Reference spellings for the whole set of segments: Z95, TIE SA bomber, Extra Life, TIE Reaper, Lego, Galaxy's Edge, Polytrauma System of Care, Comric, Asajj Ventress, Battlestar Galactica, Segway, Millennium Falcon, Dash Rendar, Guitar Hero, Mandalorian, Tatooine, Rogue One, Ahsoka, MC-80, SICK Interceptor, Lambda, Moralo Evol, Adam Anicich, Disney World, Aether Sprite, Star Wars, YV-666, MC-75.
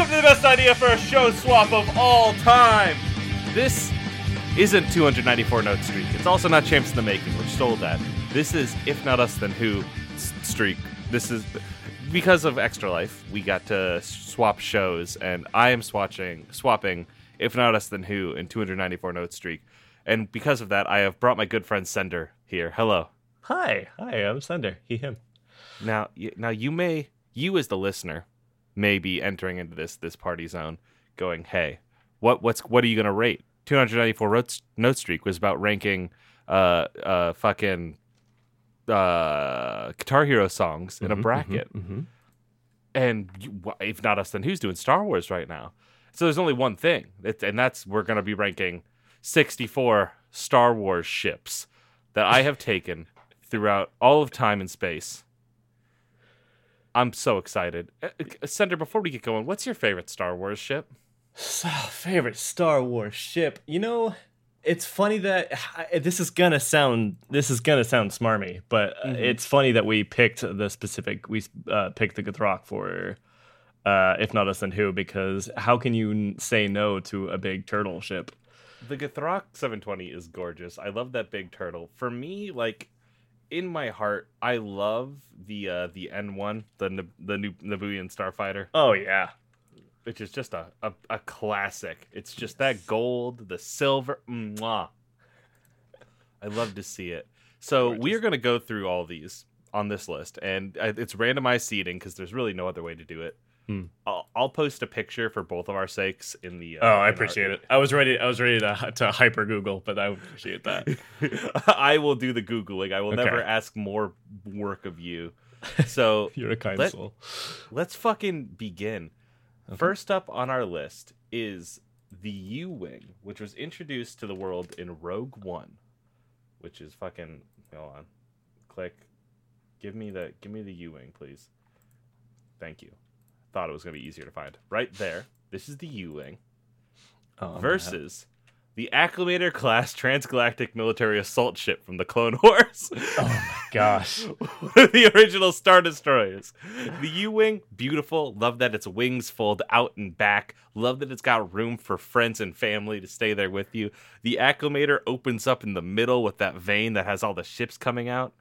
Welcome to the best idea for a show swap of all time. This isn't 294 Note Streak. It's also not Champs in the Making, which stole that. This is If Not Us Then Who Streak. This is because of Extra Life. We got to swap shows, and I am swapping If Not Us Then Who in 294 Note Streak. And because of that, I have brought my good friend Sender here. Hello. Hi, I'm Sender. He, him. Now you as the listener may be entering into this party zone, going, hey, what are you gonna rate? 294 Note Streak was about ranking Guitar Hero songs in a bracket. Mm-hmm. And If Not Us Then Who's doing Star Wars right now? So there's only one thing, and that's we're going to be ranking 64 Star Wars ships that I have taken throughout all of time and space. I'm so excited. Sender, before we get going, what's your favorite Star Wars ship? Favorite Star Wars ship? You know, it's funny that this is gonna sound smarmy, but it's funny that we picked picked the Ghtroc for If Not Us Then Who, because how can you say no to a big turtle ship? The Ghtroc 720 is gorgeous. I love that big turtle. For me, like in my heart, I love the N1, the new Nebulon Starfighter. Oh yeah. Which is just a classic. It's just that gold, the silver. Mwah. I love to see it. So we are going to go through all these on this list. And it's randomized seeding because there's really no other way to do it. I'll post a picture for both of our sakes in the... I appreciate it. I was ready to hyper Google, but I appreciate that. I will do the Googling. I will never ask more work of you. So you're a kind soul. Let's fucking begin. Okay. First up on our list is the U-Wing, which was introduced to the world in Rogue One, which is fucking... Hold on. Click. Give me the U-Wing, please. Thank you. Thought it was going to be easier to find. Right there. This is the U-Wing versus the Acclamator class transgalactic military assault ship from the Clone Wars. Oh my gosh. The original Star Destroyers. The U-Wing, beautiful. Love that its wings fold out and back. Love that it's got room for friends and family to stay there with you. The Acclamator opens up in the middle with that vein that has all the ships coming out.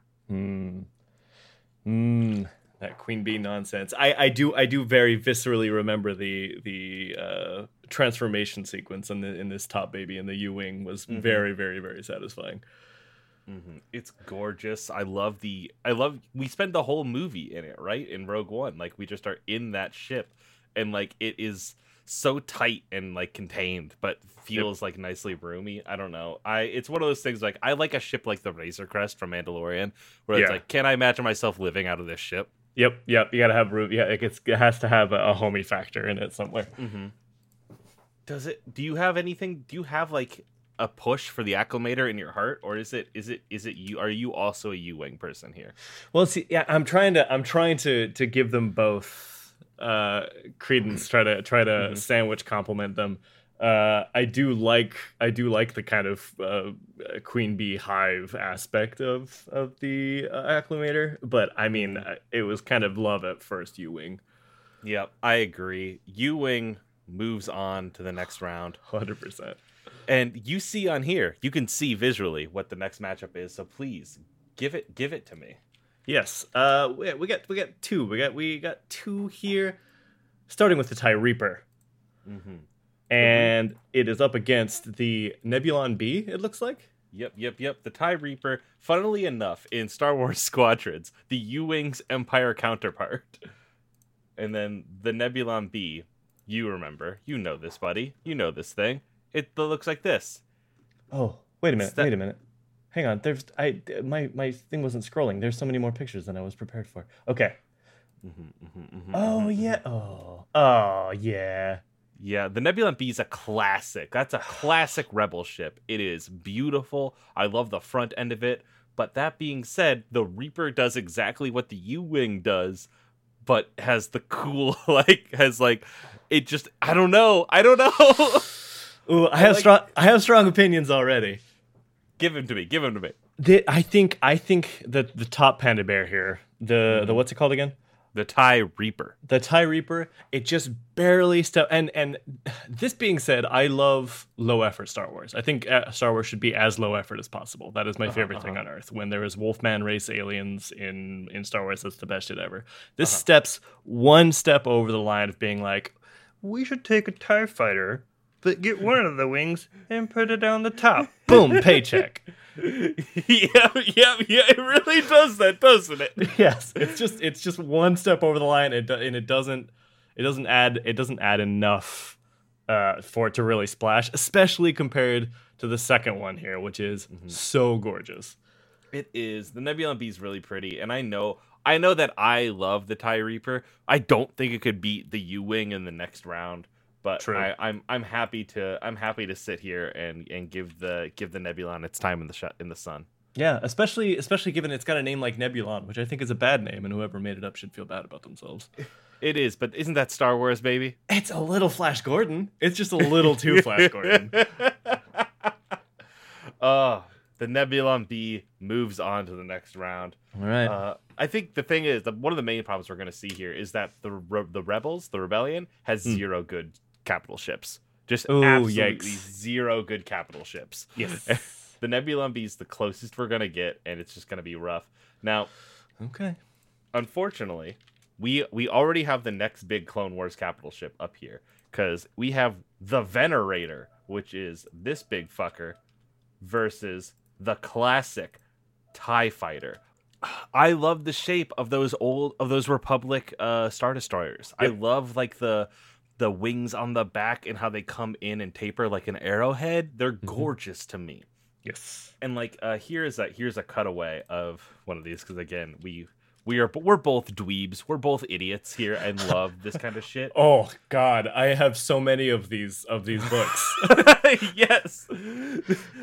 That Queen Bee nonsense. I do very viscerally remember the transformation sequence in this top baby in the U-Wing was very, very, very satisfying. It's gorgeous. I love we spend the whole movie in it, right? In Rogue One. Like we just are in that ship and like it is so tight and like contained, but feels like nicely roomy. I don't know. It's one of those things like I like a ship like the Razor Crest from Mandalorian, where it's like, can I imagine myself living out of this ship? Yep. You gotta have room. Yeah, it has to have a homey factor in it somewhere. Mm-hmm. Does it? Do you have anything? Do you have like a push for the Acclamator in your heart, or is it you? Are you also a U-Wing person here? Well, see, yeah, I'm trying to give them both credence. Try to sandwich compliment them. I do like the kind of queen bee hive aspect of the Acclamator, but I mean it was kind of love at first U-Wing. Yep, I agree. U-Wing moves on to the next round, 100%. And you see on here, you can see visually what the next matchup is. So please give it to me. Yes, we got two. We got two here, starting with the TIE Reaper. Mm-hmm. And it is up against the Nebulon-B, it looks like. Yep. The TIE Reaper, funnily enough, in Star Wars Squadrons, the U-Wing's Empire counterpart. And then the Nebulon-B, you remember. You know this, buddy. You know this thing. It looks like this. Oh, wait a minute. Hang on. My thing wasn't scrolling. There's so many more pictures than I was prepared for. Okay. Yeah. Oh, yeah. Yeah, the Nebulon-B is a classic. That's a classic Rebel ship. It is beautiful. I love the front end of it. But that being said, the Reaper does exactly what the U-Wing does, but has the cool, like, it just, I don't know. Ooh, I have strong opinions already. Give them to me. I think that the top panda bear here, the what's it called again? The TIE Reaper. The TIE Reaper. It just barely steps. And this being said, I love low effort Star Wars. I think Star Wars should be as low effort as possible. That is my favorite thing on Earth. When there is Wolfman race aliens in Star Wars, that's the best shit ever. This steps one step over the line of being like, we should take a TIE Fighter, but get one of the wings and put it on the top. Boom, paycheck. Yeah. It really does that, doesn't it? Yes. It's just one step over the line, and it doesn't add enough for it to really splash, especially compared to the second one here, which is so gorgeous. It is. The Nebulon-B is really pretty, and I know that I love the TIE Reaper. I don't think it could beat the U-Wing in the next round. But I'm happy to sit here and give the Nebulon its time in the sun. Yeah, especially given it's got a name like Nebulon, which I think is a bad name, and whoever made it up should feel bad about themselves. It is, but isn't that Star Wars, baby? It's a little Flash Gordon. It's just a little too Flash Gordon. The Nebulon-B moves on to the next round. All right. I think the thing is, one of the main problems we're going to see here is that the rebellion has zero good capital ships. Just absolutely zero good capital ships. Yes. The Nebulon-B is the closest we're going to get, and it's just going to be rough. Now, okay. Unfortunately, we already have the next big Clone Wars capital ship up here, because we have the Venerator, which is this big fucker, versus the classic TIE Fighter. I love the shape of those Republic Star Destroyers. Yep. I love like the wings on the back and how they come in and taper like an arrowhead. They're gorgeous to me. Yes. And like here's a cutaway of one of these, because again we're both dweebs. We're both idiots here and love this kind of shit. Oh God, I have so many of these books. Yes.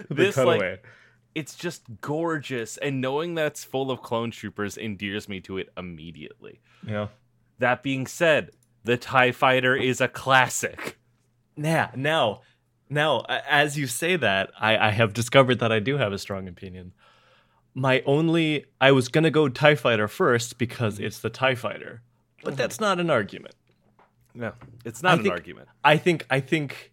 This cutaway. Like, it's just gorgeous, and knowing that's full of clone troopers endears me to it immediately. Yeah. That being said, the TIE Fighter is a classic. Yeah. Now, as you say that, I have discovered that I do have a strong opinion. I was gonna go TIE Fighter first because it's the TIE Fighter, but that's not an argument. No, it's not an argument. I think.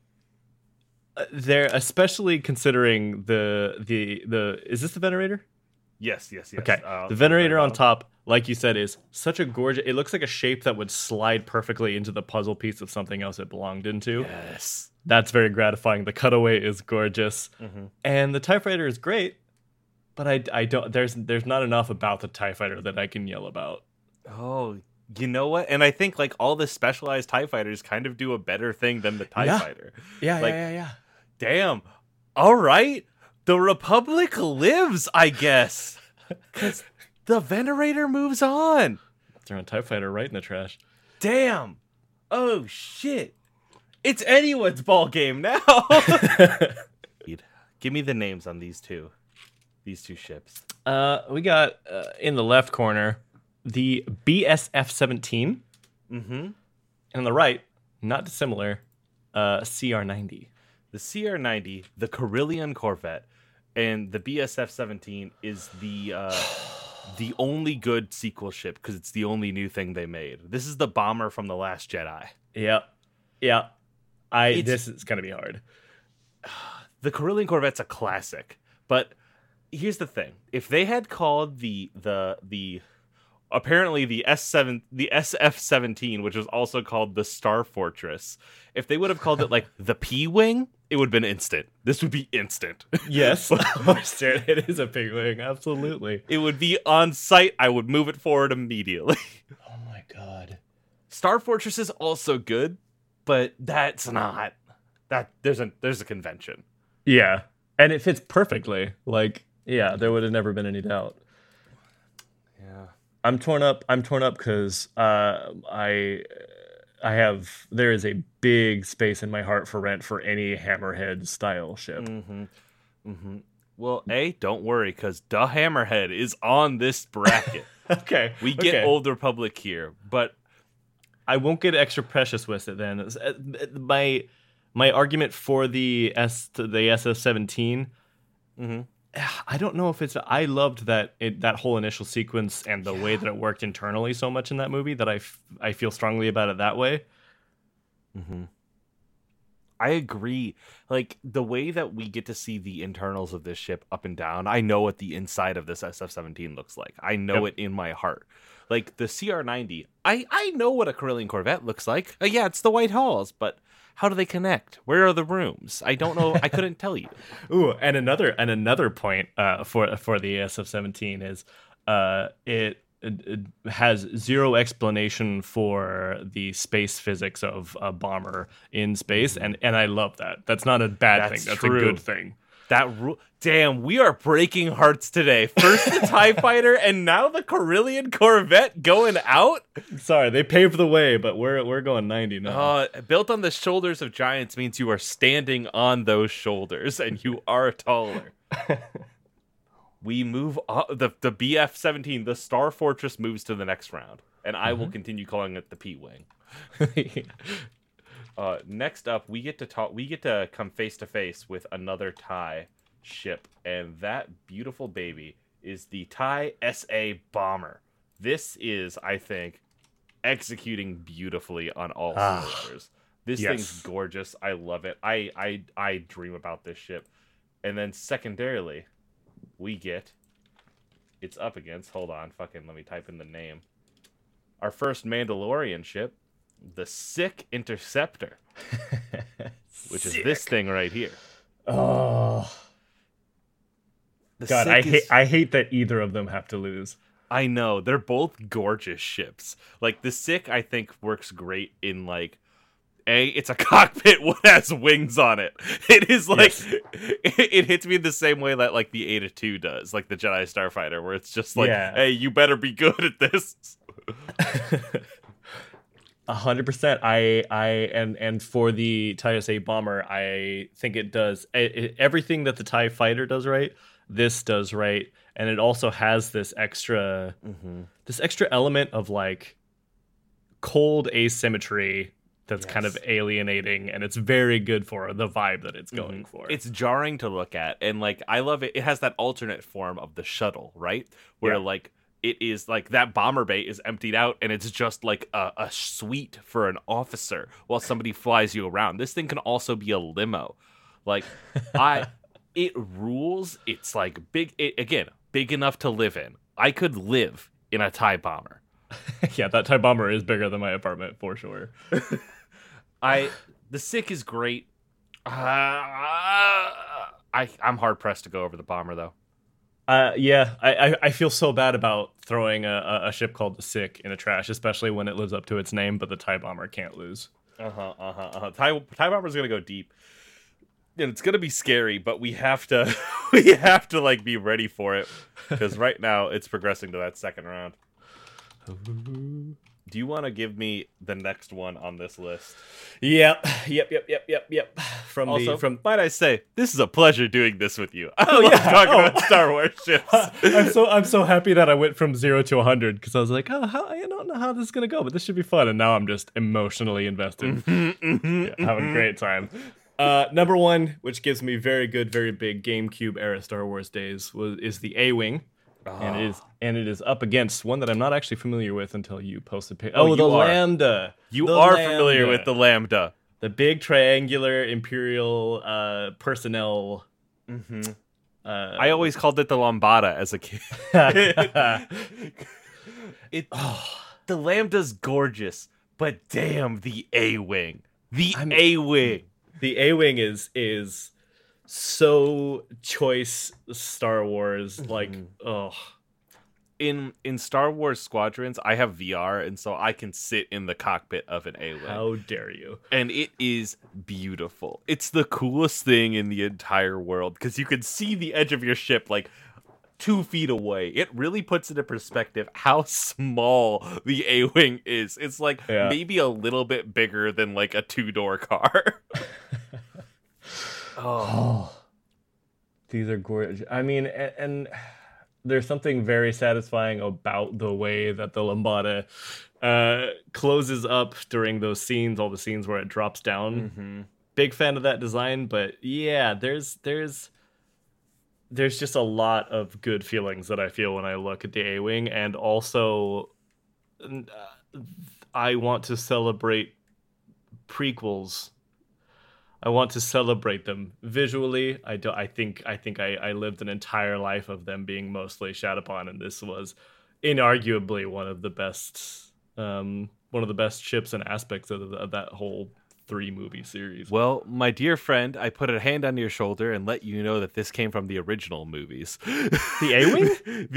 They're especially considering the is this the Venerator? Yes. Okay, the Venerator on top, like you said, is such a gorgeous. It looks like a shape that would slide perfectly into the puzzle piece of something else it belonged into. Yes, that's very gratifying. The cutaway is gorgeous, and the TIE Fighter is great. But I don't. There's not enough about the TIE Fighter that I can yell about. Oh. You know what? And I think like all the specialized TIE Fighters kind of do a better thing than the TIE Fighter. Yeah. Damn. All right. The Republic lives, I guess. Because the Venerator moves on. Throw a TIE Fighter right in the trash. Damn. Oh, shit. It's anyone's ball game now. Give me the names on these two ships. We got in the left corner, the BSF 17, and on the right, not dissimilar, CR 90. The CR 90, the Carillion Corvette, and the BSF 17 is the only good sequel ship because it's the only new thing they made. This is the bomber from The Last Jedi. Yeah. This is gonna be hard. The Carillion Corvette's a classic, but here's the thing: if they had called the apparently the SF-17, which was also called the Star Fortress, if they would have called it like the P-Wing, it would have been instant. This would be instant. Yes. It is a P-Wing. Absolutely. It would be on site. I would move it forward immediately. Oh my God. Star Fortress is also good, but that's not that. There's a convention. Yeah. And it fits perfectly. Like, yeah, there would have never been any doubt. Yeah. I'm torn up because there is a big space in my heart for rent for any Hammerhead style ship. Well, don't worry, because the Hammerhead is on this bracket. Okay, we get Old Republic here, but I won't get extra precious with it. Then my argument for the SF-17 I don't know if it's... I loved that whole initial sequence and the way that it worked internally so much in that movie that I feel strongly about it that way. Mm-hmm. I agree. Like, the way that we get to see the internals of this ship up and down, I know what the inside of this SF-17 looks like. I know it in my heart. Like, the CR 90, I know what a Carillion Corvette looks like. Yeah, it's the White Halls, but... how do they connect? Where are the rooms? I don't know. I couldn't tell you. Ooh, and another point for the SF-17 is it has zero explanation for the space physics of a bomber in space, and I love that. That's not a bad thing. That's true. A good thing. Damn, we are breaking hearts today. First the TIE Fighter, and now the Carillion Corvette going out? Sorry, they paved the way, but we're going 90 now. Built on the shoulders of giants means you are standing on those shoulders, and you are taller. We move up, the BF 17, the Star Fortress moves to the next round, and I will continue calling it the P-Wing. Next up, we get to come face to face with another TIE ship, and that beautiful baby is the TIE SA bomber. This is, I think, executing beautifully on all cylinders. This thing's gorgeous. I love it. I dream about this ship. And then secondarily, it's up against, hold on, fucking let me type in the name. Our first Mandalorian ship, the Sick Interceptor, which is this thing right here. Oh, God! I hate that either of them have to lose. I know, they're both gorgeous ships. Like, the Sick, I think, works great in like, it's a cockpit what has wings on it. It is like it hits me the same way that like the Ada 2 does, like the Jedi Starfighter, where it's just like, hey, you better be good at this. 100%. And for the TIE SA bomber, I think it does everything that the TIE Fighter does right. This does right, and it also has this extra, element of like cold asymmetry that's kind of alienating, and it's very good for the vibe that it's going for. It's jarring to look at, and like I love it. It has that alternate form of the shuttle, right? Where like. It is like that bomber bay is emptied out, and it's just like a suite for an officer while somebody flies you around. This thing can also be a limo. Like, it rules. It's like big enough to live in. I could live in a TIE bomber. Yeah, that TIE bomber is bigger than my apartment for sure. The Sick is great. I'm hard pressed to go over the bomber though. I feel so bad about throwing a ship called the Sick in the trash, especially when it lives up to its name, but the TIE Bomber can't lose. TIE Bomber's gonna go deep. And it's gonna be scary, but we have to like be ready for it. Because right now it's progressing to that second round. Do you want to give me the next one on this list? Yep. Might I say, this is a pleasure doing this with you. I love talking about Star Wars ships. I'm so happy that I went from 0 to 100 because I was like, I don't know how this is gonna go, but this should be fun. And now I'm just emotionally invested, having a great time. Number one, which gives me very good, very big GameCube era Star Wars days, is the A-Wing. And it is up against one that I'm not actually familiar with until you posted picture. Lambda. You are familiar with the Lambda, the big triangular Imperial personnel. Mm-hmm. I always called it the Lambada as a kid. The Lambda's gorgeous, but damn, the A-Wing. The A-Wing is so choice Star Wars, like in Star Wars Squadrons I have VR, and so I can sit in the cockpit of an A-Wing. How dare you. And it is beautiful. It's the coolest thing in the entire world because you can see the edge of your ship like 2 feet away. It really puts into perspective how small the A-Wing is. It's like maybe a little bit bigger than like a 2-door car. Oh, these are gorgeous. I mean, and there's something very satisfying about the way that the Lambada closes up during those scenes, all the scenes where it drops down. Mm-hmm. Big fan of that design, but yeah, there's there's just a lot of good feelings that I feel when I look at the A-Wing. And also, I want to celebrate prequels. I want to celebrate them visually. I think I lived an entire life of them being mostly shat upon, and this was inarguably one of the best ships and aspects of that whole 3-movie series. Well, my dear friend, I put a hand on your shoulder and let you know that this came from the original movies. The A-Wing?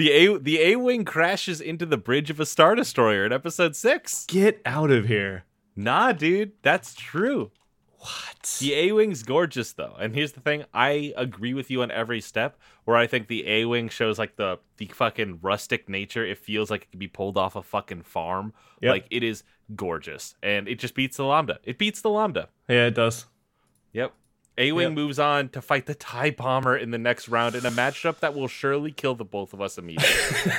The A-Wing crashes into the bridge of a Star Destroyer in episode 6. Get out of here. Nah, dude, that's true. What? The A-Wing's gorgeous, though. And here's the thing. I agree with you on every step, where I think the A-Wing shows, like, the fucking rustic nature. It feels like it could be pulled off a fucking farm. Yep. Like, it is gorgeous. And it just beats the Lambda. It beats the Lambda. Yeah, it does. Yep. A-Wing moves on to fight the TIE bomber in the next round in a matchup that will surely kill the both of us immediately.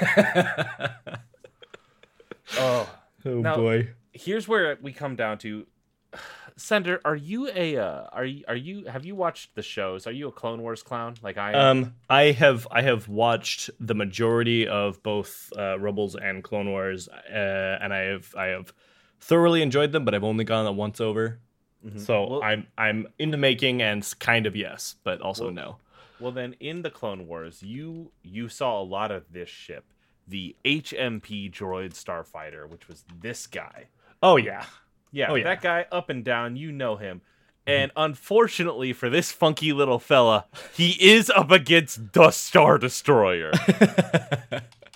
Oh, boy. Here's where we come down to... Sender, have you watched the shows? Are you a Clone Wars clown like I am? I have watched the majority of both Rebels and Clone Wars, and I have thoroughly enjoyed them, but I've only gone a once over. Mm-hmm. So I'm in the making and kind of yes, but also no. Well, then in the Clone Wars, you saw a lot of this ship, the HMP droid starfighter, which was this guy. Oh yeah. Yeah, that guy up and down, you know him. And unfortunately for this funky little fella, he is up against the Star Destroyer.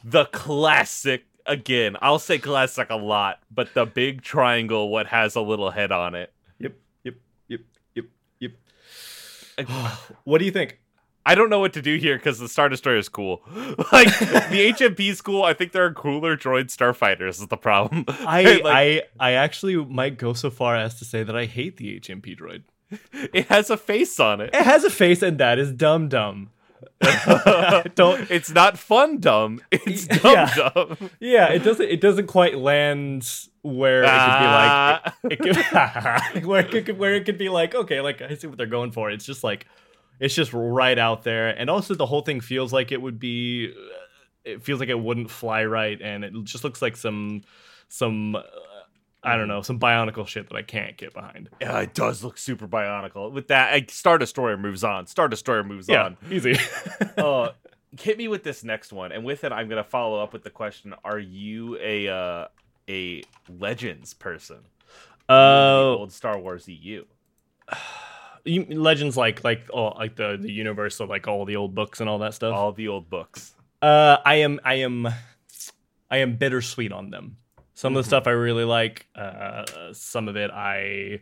The classic, again, I'll say classic a lot, but the big triangle, what has a little head on it. Yep. What do you think? I don't know what to do here because the Star Destroyer is cool. Like, the HMP is cool. I think there are cooler droid starfighters is the problem. I actually might go so far as to say that I hate the HMP droid. It has a face on it. It has a face, and that is dumb. It's not fun dumb. It's dumb. Yeah, it doesn't quite land where it could be like where it could be like, okay, like I see what they're going for. It's just like, it's just right out there. And also the whole thing feels like it wouldn't fly right. And it just looks like some I don't know, some bionicle shit that I can't get behind. Yeah, it does look super bionicle. With that, Star Destroyer moves on. Star Destroyer moves on. Easy. Hit me with this next one. And with it, I'm going to follow up with the question, are you a Legends person? Old Star Wars EU. Legends like the universe of like all the old books and all that stuff. All the old books. I am bittersweet on them. Some of the stuff I really like. Some of it I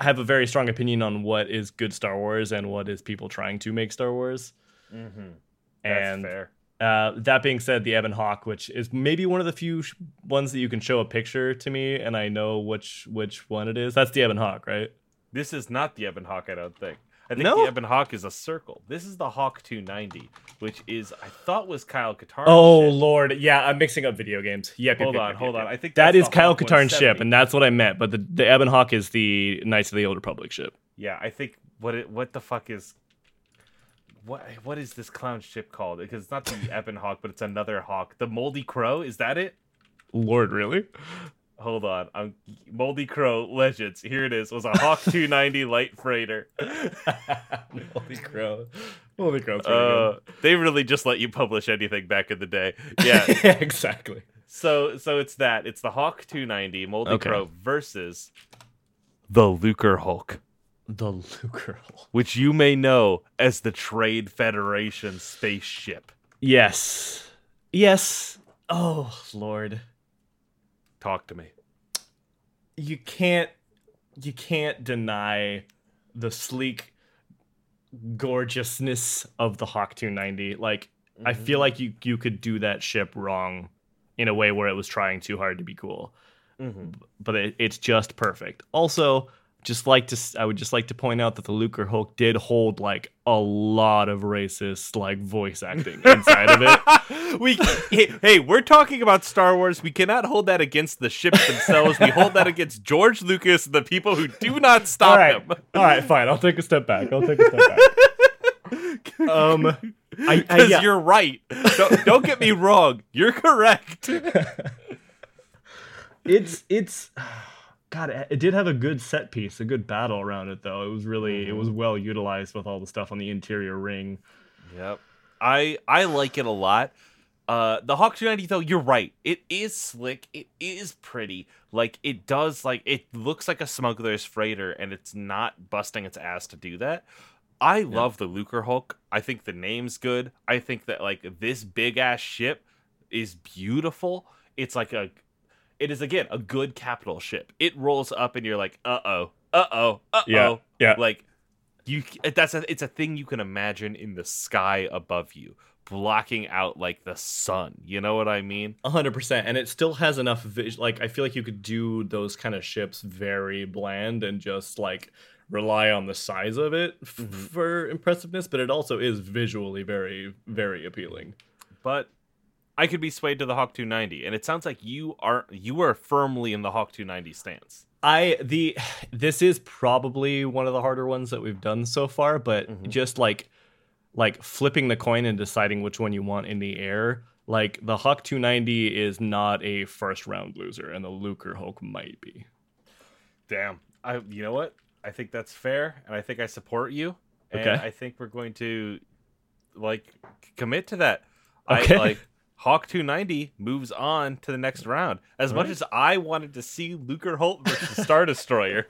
have a very strong opinion on what is good Star Wars and what is people trying to make Star Wars. Mm-hmm. That's fair. That being said, the Ebon Hawk, which is maybe one of the few ones that you can show a picture to me and I know which one it is. That's the Ebon Hawk, right? This is not the Ebon Hawk, I don't think. The Ebon Hawk is a circle. This is the Hawk 290, which is, I thought was Kyle Katarn's ship. Oh, Lord. Yeah, I'm mixing up video games. Hold on. I think that is Kyle Katarn's ship, and that's what I meant. But the Ebon Hawk is the Knights of the Old Republic ship. Yeah, I think what the fuck is... What is this clown ship called? Because it's not the Ebon Hawk, but it's another hawk. The Moldy Crow, is that it? Lord, really? Hold on, Moldy Crow Legends. Here it is. It was a Hawk 290 light freighter. Moldy Crow. They really just let you publish anything back in the day. Yeah, yeah, exactly. So it's that. It's the Hawk 290 Moldy Crow versus the Lucrehulk. The Lucrehulk, which you may know as the Trade Federation spaceship. Yes. Oh Lord. Talk to me. You can't deny the sleek gorgeousness of the Hawk 290. Like, I feel like you could do that ship wrong in a way where it was trying too hard to be cool. Mm-hmm. But it's just perfect. Also, I would just like to point out that the Lucrehulk did hold like a lot of racist like voice acting inside of it. Hey, we're talking about Star Wars. We cannot hold that against the ships themselves. We hold that against George Lucas and the people who do not stop him. All right, fine. I'll take a step back. Because yeah. You're right. Don't get me wrong. You're correct. It's God, it did have a good set piece, a good battle around it, though. It was really, It was well utilized with all the stuff on the interior ring. Yep. I like it a lot. The Hawk 290, though, you're right. It is slick. It is pretty. Like, it does, like, it looks like a smuggler's freighter, and it's not busting its ass to do that. I love the Lucrehulk. I think the name's good. I think that, like, this big-ass ship is beautiful. It's like a... It is, again, a good capital ship. It rolls up and you're like, uh-oh. Yeah. Like, it's a thing you can imagine in the sky above you, blocking out, like, the sun. You know what I mean? 100%. And it still has enough vision. Like, I feel like you could do those kind of ships very bland and just, like, rely on the size of it for impressiveness. But it also is visually very, very appealing. But... I could be swayed to the Hawk 290, and it sounds like you are firmly in the Hawk 290 stance. This is probably one of the harder ones that we've done so far, but just like flipping the coin and deciding which one you want in the air, like the Hawk 290 is not a first round loser, and the Lucrehulk might be. Damn, you know what? I think that's fair, and I think I support you, and I think we're going to commit to that. Okay. Hawk 290 moves on to the next round. As much as I wanted to see Lucrehulk versus Star Destroyer,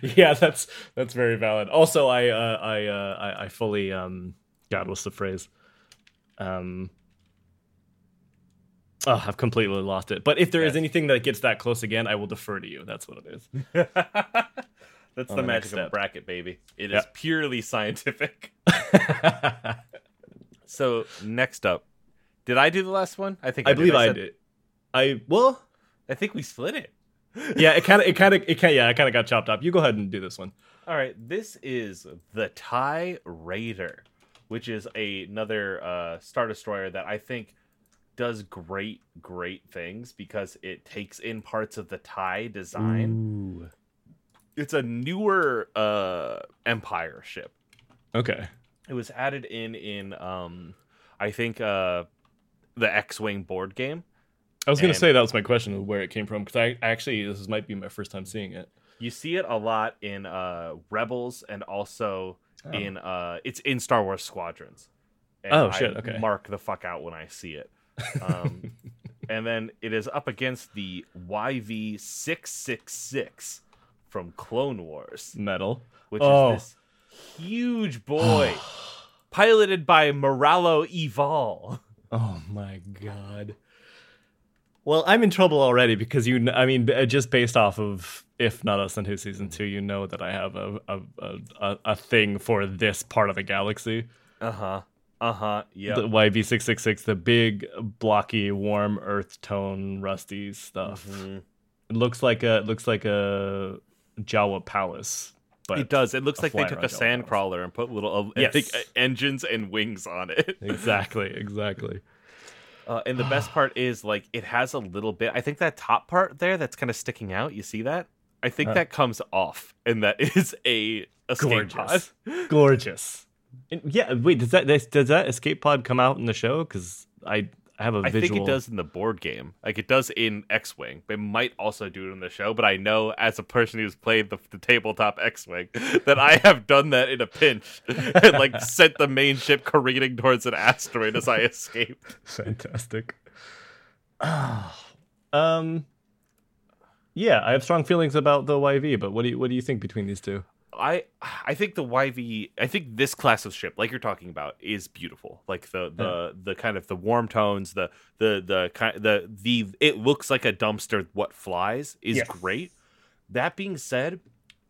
yeah, that's very valid. Also, I fully God, what's the phrase? I've completely lost it. But if there is anything that gets that close again, I will defer to you. That's what it is. That's the magic of a bracket, baby. It is purely scientific. So next up. Did I do the last one? I believe I did. I think we split it. Yeah, it kind of got chopped up. You go ahead and do this one. All right, this is the TIE Raider, which is another Star Destroyer that I think does great things because it takes in parts of the TIE design. Ooh. It's a newer Empire ship. Okay. It was added in I think the X-Wing board game. I was going to say that was my question of where it came from, because I actually, this might be my first time seeing it. You see it a lot in Rebels and also it's in Star Wars Squadrons. And I mark the fuck out when I see it. And then it is up against the YV-666 from Clone Wars. Metal. Which is this huge boy piloted by Moralo Evol. Oh my god. Well, I'm in trouble already because just based off of If Not Us and Who Season 2, you know that I have a thing for this part of the galaxy. Yeah. The YV666, the big blocky warm earth tone rusty stuff. It looks like a Jawa palace. But it does. It looks like they took a sandcrawler and put little engines and wings on it. Exactly. And the best part is, like, it has a little bit. I think that top part there that's kind of sticking out. You see that? I think that comes off, and that is a escape pod. Gorgeous. And yeah. Wait. Does that escape pod come out in the show? Because I have a visual. I think it does in the board game. Like, it does in X-Wing. They might also do it in the show, but I know as a person who's played the tabletop X-Wing that I have done that in a pinch and, like, sent the main ship careening towards an asteroid as I escaped. Fantastic. Yeah, I have strong feelings about the YV, but what do you think between these two? I think the YV, I think this class of ship, like you're talking about, is beautiful. Like the kind of the warm tones, the it looks like a dumpster what flies is great. That being said,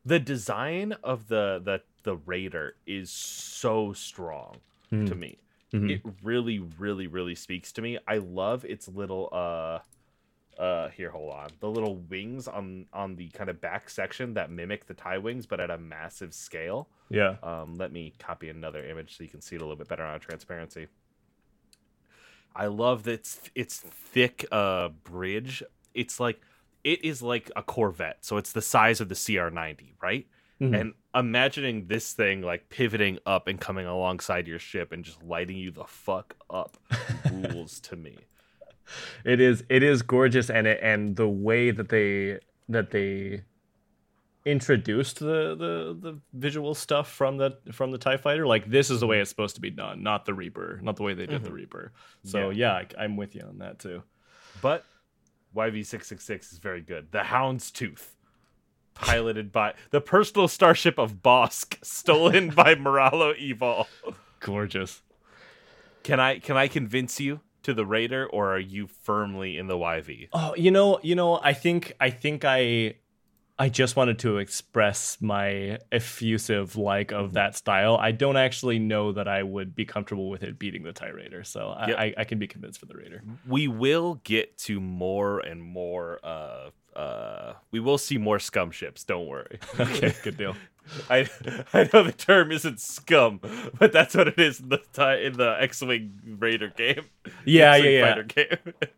the design of the Raider is so strong to me. Mm-hmm. It really, really, really speaks to me. I love its little here, hold on. The little wings on the kind of back section that mimic the TIE wings, but at a massive scale. Yeah. Let me copy another image so you can see it a little bit better on transparency. I love its thick bridge. It is like a Corvette, so it's the size of the CR 90, right? And imagining this thing like pivoting up and coming alongside your ship and just lighting you the fuck up rules to me. It is gorgeous, and the way that they introduced the visual stuff from the TIE Fighter, like this is the way it's supposed to be done, not the Reaper, not the way they did the Reaper. So I'm with you on that too. But YV666 is very good. The Houndstooth, piloted by the personal starship of Bosk, stolen by Moralo Evol. Gorgeous. Can I convince you to the Raider, or are you firmly in the YV? Oh, you know, I think I just wanted to express my effusive like of that style. I don't actually know that I would be comfortable with it beating the TIE Raider, so yep. I can be convinced for the Raider. We will get to more and more. We will see more scum ships. Don't worry. Okay, good deal. I know the term isn't scum, but that's what it is in the X-Wing Raider game. Yeah. Game.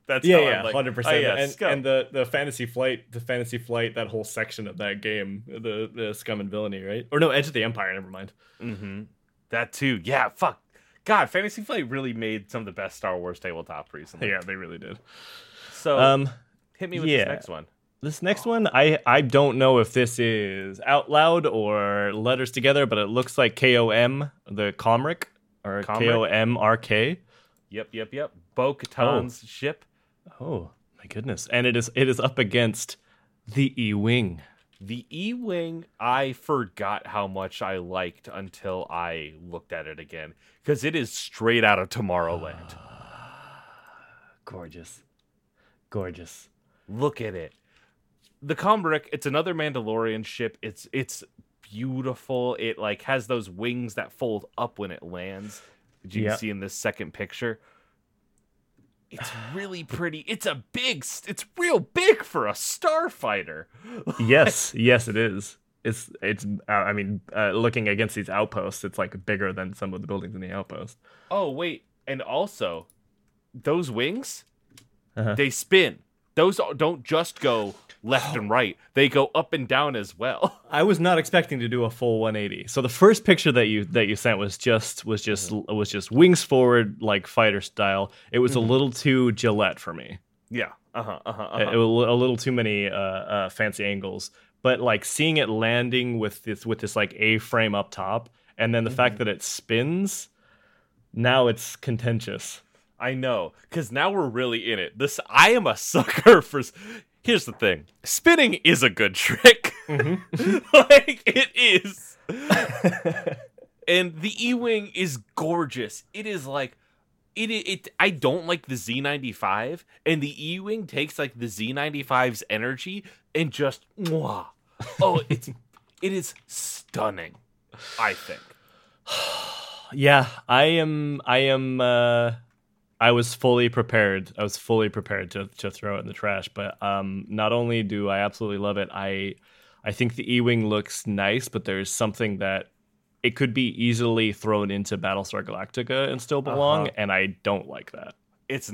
That's how I'm like, 100%. Oh, yeah, and the Fantasy Flight, that whole section of that game, the scum and villainy, right? Or no, Edge of the Empire. Never mind. Mm-hmm. That too. Yeah. Fuck. God, Fantasy Flight really made some of the best Star Wars tabletop recently. Yeah, they really did. So hit me with this next one. This next one, I don't know if this is out loud or letters together, but it looks like KOM, the Comric, or KOMRK. Yep. Bo-Katan's ship. Oh, my goodness. And it is up against the E-Wing. The E-Wing, I forgot how much I liked until I looked at it again, because it is straight out of Tomorrowland. Gorgeous. Look at it. The Comric, it's another Mandalorian ship. It's beautiful. It like has those wings that fold up when it lands. Did you see in this second picture? It's really pretty. It's real big for a starfighter. Yes, it is. It's looking against these outposts, it's like bigger than some of the buildings in the outpost. Oh wait, and also those wings, they spin. Those don't just go left and right. They go up and down as well. I was not expecting to do a full 180. So the first picture that you sent was just wings forward, like fighter style. It was a little too Gillette for me. Yeah. It was a little too many fancy angles. But like seeing it landing with this like A-frame up top, and then the fact that it spins, now it's contentious. I know, because now we're really in it. I am a sucker for... Here's the thing. Spinning is a good trick. Like, it is. And the E-Wing is gorgeous. It is like... I don't like the Z95, and the E-Wing takes, like, the Z95's energy and just... Mwah. Oh, it is stunning, I think. Yeah, I was fully prepared to throw it in the trash, but not only do I absolutely love it, I think the E-Wing looks nice, but there's something that it could be easily thrown into Battlestar Galactica and still belong, and I don't like that. Is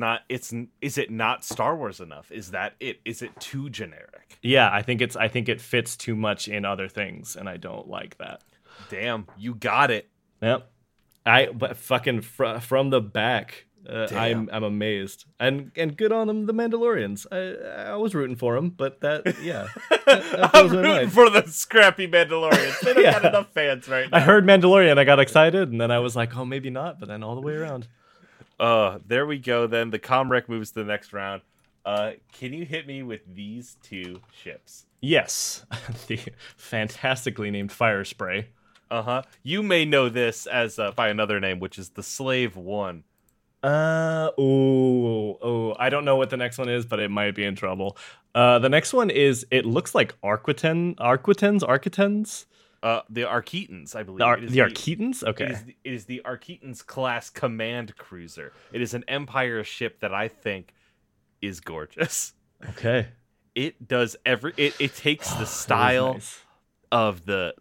it not Star Wars enough? Is that it? Is it too generic? Yeah, I think it fits too much in other things, and I don't like that. Damn, you got it. Yep. But fucking from the back. I'm amazed and good on them, the Mandalorians. I was rooting for them, but that I'm rooting for the scrappy Mandalorians. They don't got enough fans right now. I heard Mandalorian, I got excited, and then I was like, oh, maybe not. But then all the way around. There we go. Then the Comrec moves to the next round. Can you hit me with these two ships? Yes, the fantastically named Firespray. You may know this as by another name, which is the Slave One. I don't know what the next one is, but it might be in trouble. The next one is, it looks like Arquitens? The Arquitens, I believe. The Arquitens? Okay. It is the Arquitens class command cruiser. It is an Empire ship that I think is gorgeous. Okay. It does it takes the style of the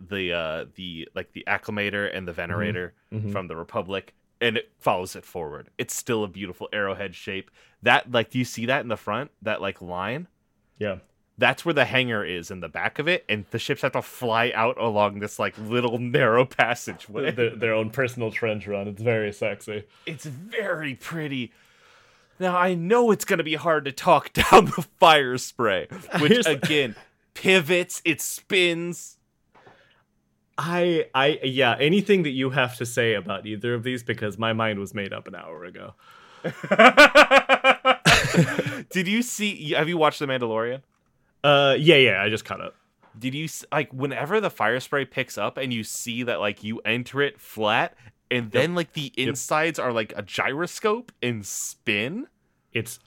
Acclamator and the Venerator from the Republic. And it follows it forward. It's still a beautiful arrowhead shape. That, like, do you see that in the front? That, like, line? Yeah. That's where the hangar is in the back of it, and the ships have to fly out along this like little narrow passageway. Their own personal trench run. It's very sexy. It's very pretty. Now, I know it's going to be hard to talk down the fire spray, which, again, pivots, it spins. Yeah, anything that you have to say about either of these, because my mind was made up an hour ago. Have you watched The Mandalorian? Yeah, I just caught up. Did you, like, whenever the fire spray picks up and you see that, like, you enter it flat... And then, yep. like, the insides yep. are, like, a gyroscope and spin? It's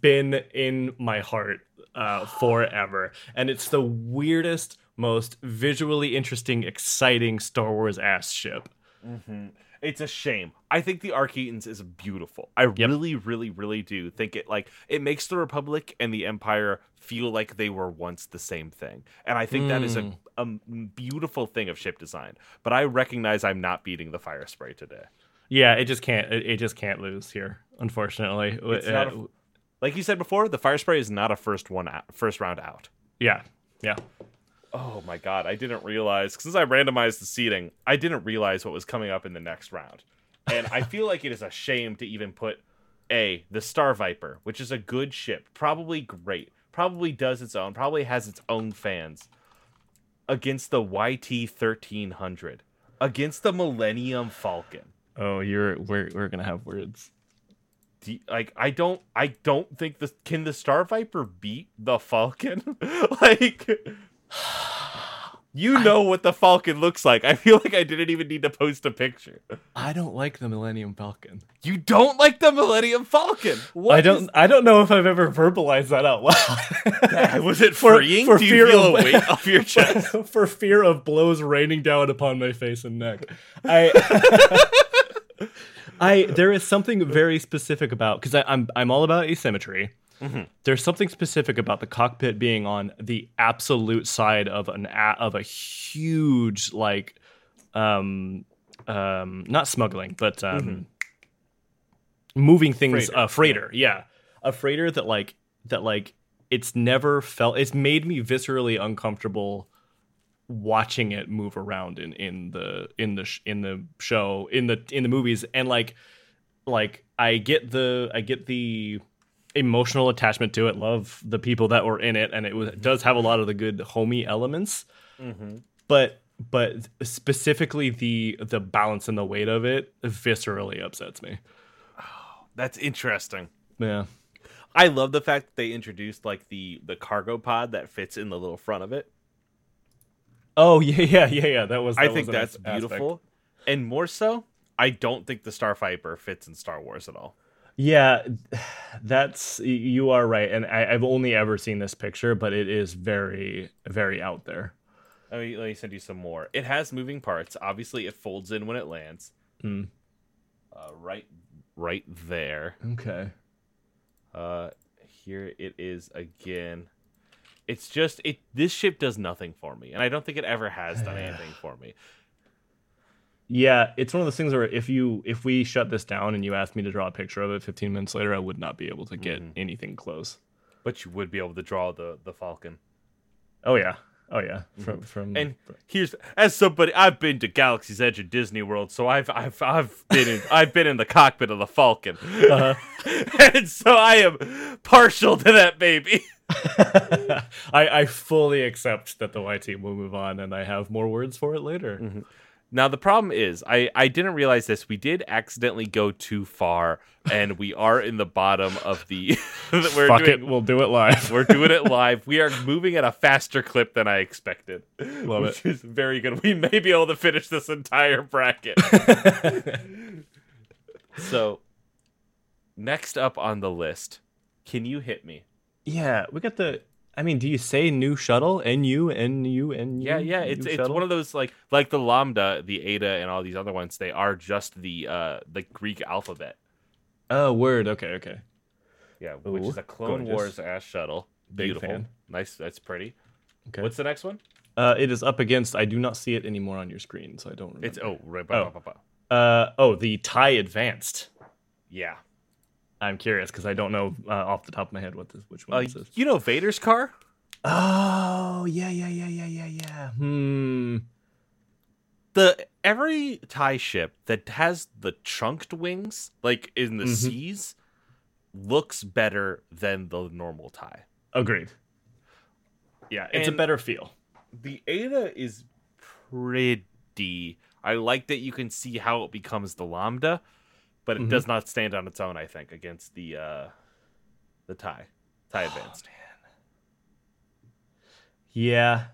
been in my heart forever. And it's the weirdest, most visually interesting, exciting Star Wars-ass ship. Mm-hmm. It's a shame. I think the Arquitens is beautiful. I really, really, really do think it, like, it makes the Republic and the Empire feel like they were once the same thing. And I think that is a beautiful thing of ship design. But I recognize I'm not beating the fire spray today. Yeah, it just can't lose here, unfortunately. Like you said before, the fire spray is not a first round out. Yeah. Oh my God, I didn't realize, since I randomized the seating, I didn't realize what was coming up in the next round. And I feel like it is a shame to even put the Star Viper, which is a good ship, probably great, probably does its own, probably has its own fans, against the YT-1300, against the Millennium Falcon. Oh, we're going to have words. I don't think can the Star Viper beat the Falcon? You know what the Falcon looks like. I feel like I didn't even need to post a picture. I don't like the Millennium Falcon. You don't like the Millennium Falcon? What I don't know if I've ever verbalized that out loud. Was it freeing? Do you feel a weight off your chest? For fear of blows raining down upon my face and neck. There is something very specific about, because I'm all about asymmetry. Mm-hmm. There's something specific about the cockpit being on the absolute side of a huge, like, not smuggling, but moving things, freighter. Yeah. A freighter that it's never felt. It's made me viscerally uncomfortable watching it move around in the show, in the movies, and like I get the emotional attachment to it, love the people that were in it, and it does have a lot of the good homey elements, but specifically the balance and the weight of it viscerally upsets me. Oh, that's interesting. Yeah, I love the fact that they introduced like the cargo pod that fits in the little front of it. Oh yeah. I think that's beautiful, and more so, I don't think the Star Viper fits in Star Wars at all. Yeah, you are right. And I've only ever seen this picture, but it is very, very out there. I mean, let me send you some more. It has moving parts. Obviously, it folds in when it lands. Mm. Right there. Okay. Here it is again. It's just, this ship does nothing for me. And I don't think it ever has done anything for me. Yeah, it's one of those things where if we shut this down and you asked me to draw a picture of it 15 minutes later, I would not be able to get anything close. But you would be able to draw the Falcon. Oh yeah. Here's, as somebody, I've been to Galaxy's Edge and Disney World, so I've been in the cockpit of the Falcon, and so I am partial to that baby. I fully accept that the YT will move on, and I have more words for it later. Mm-hmm. Now, the problem is, I didn't realize this. We did accidentally go too far, and we are in the bottom of the... We'll do it live. We're doing it live. We are moving at a faster clip than I expected. Love it. Which is very good. We may be able to finish this entire bracket. So, next up on the list, can you hit me? Yeah, we got the... I mean, do you say new shuttle? N-U? Yeah. It's one of those, like the Lambda, the Ada, and all these other ones. They are just the Greek alphabet. Oh, word. Okay. Yeah, ooh, which is a Clone Wars ass shuttle. Beautiful. Big fan. Nice. That's pretty. Okay. What's the next one? It is up against. I do not see it anymore on your screen, so I don't remember. It's the TIE Advanced. Yeah. I'm curious because I don't know off the top of my head which one this is. You know Vader's car? Oh, yeah. Every TIE ship that has the chunked wings, like in the seas, looks better than the normal TIE. Agreed. Yeah, it's a better feel. The Ada is pretty. I like that you can see how it becomes the Lambda, but it does not stand on its own, I think, against the TIE Advanced. Yeah.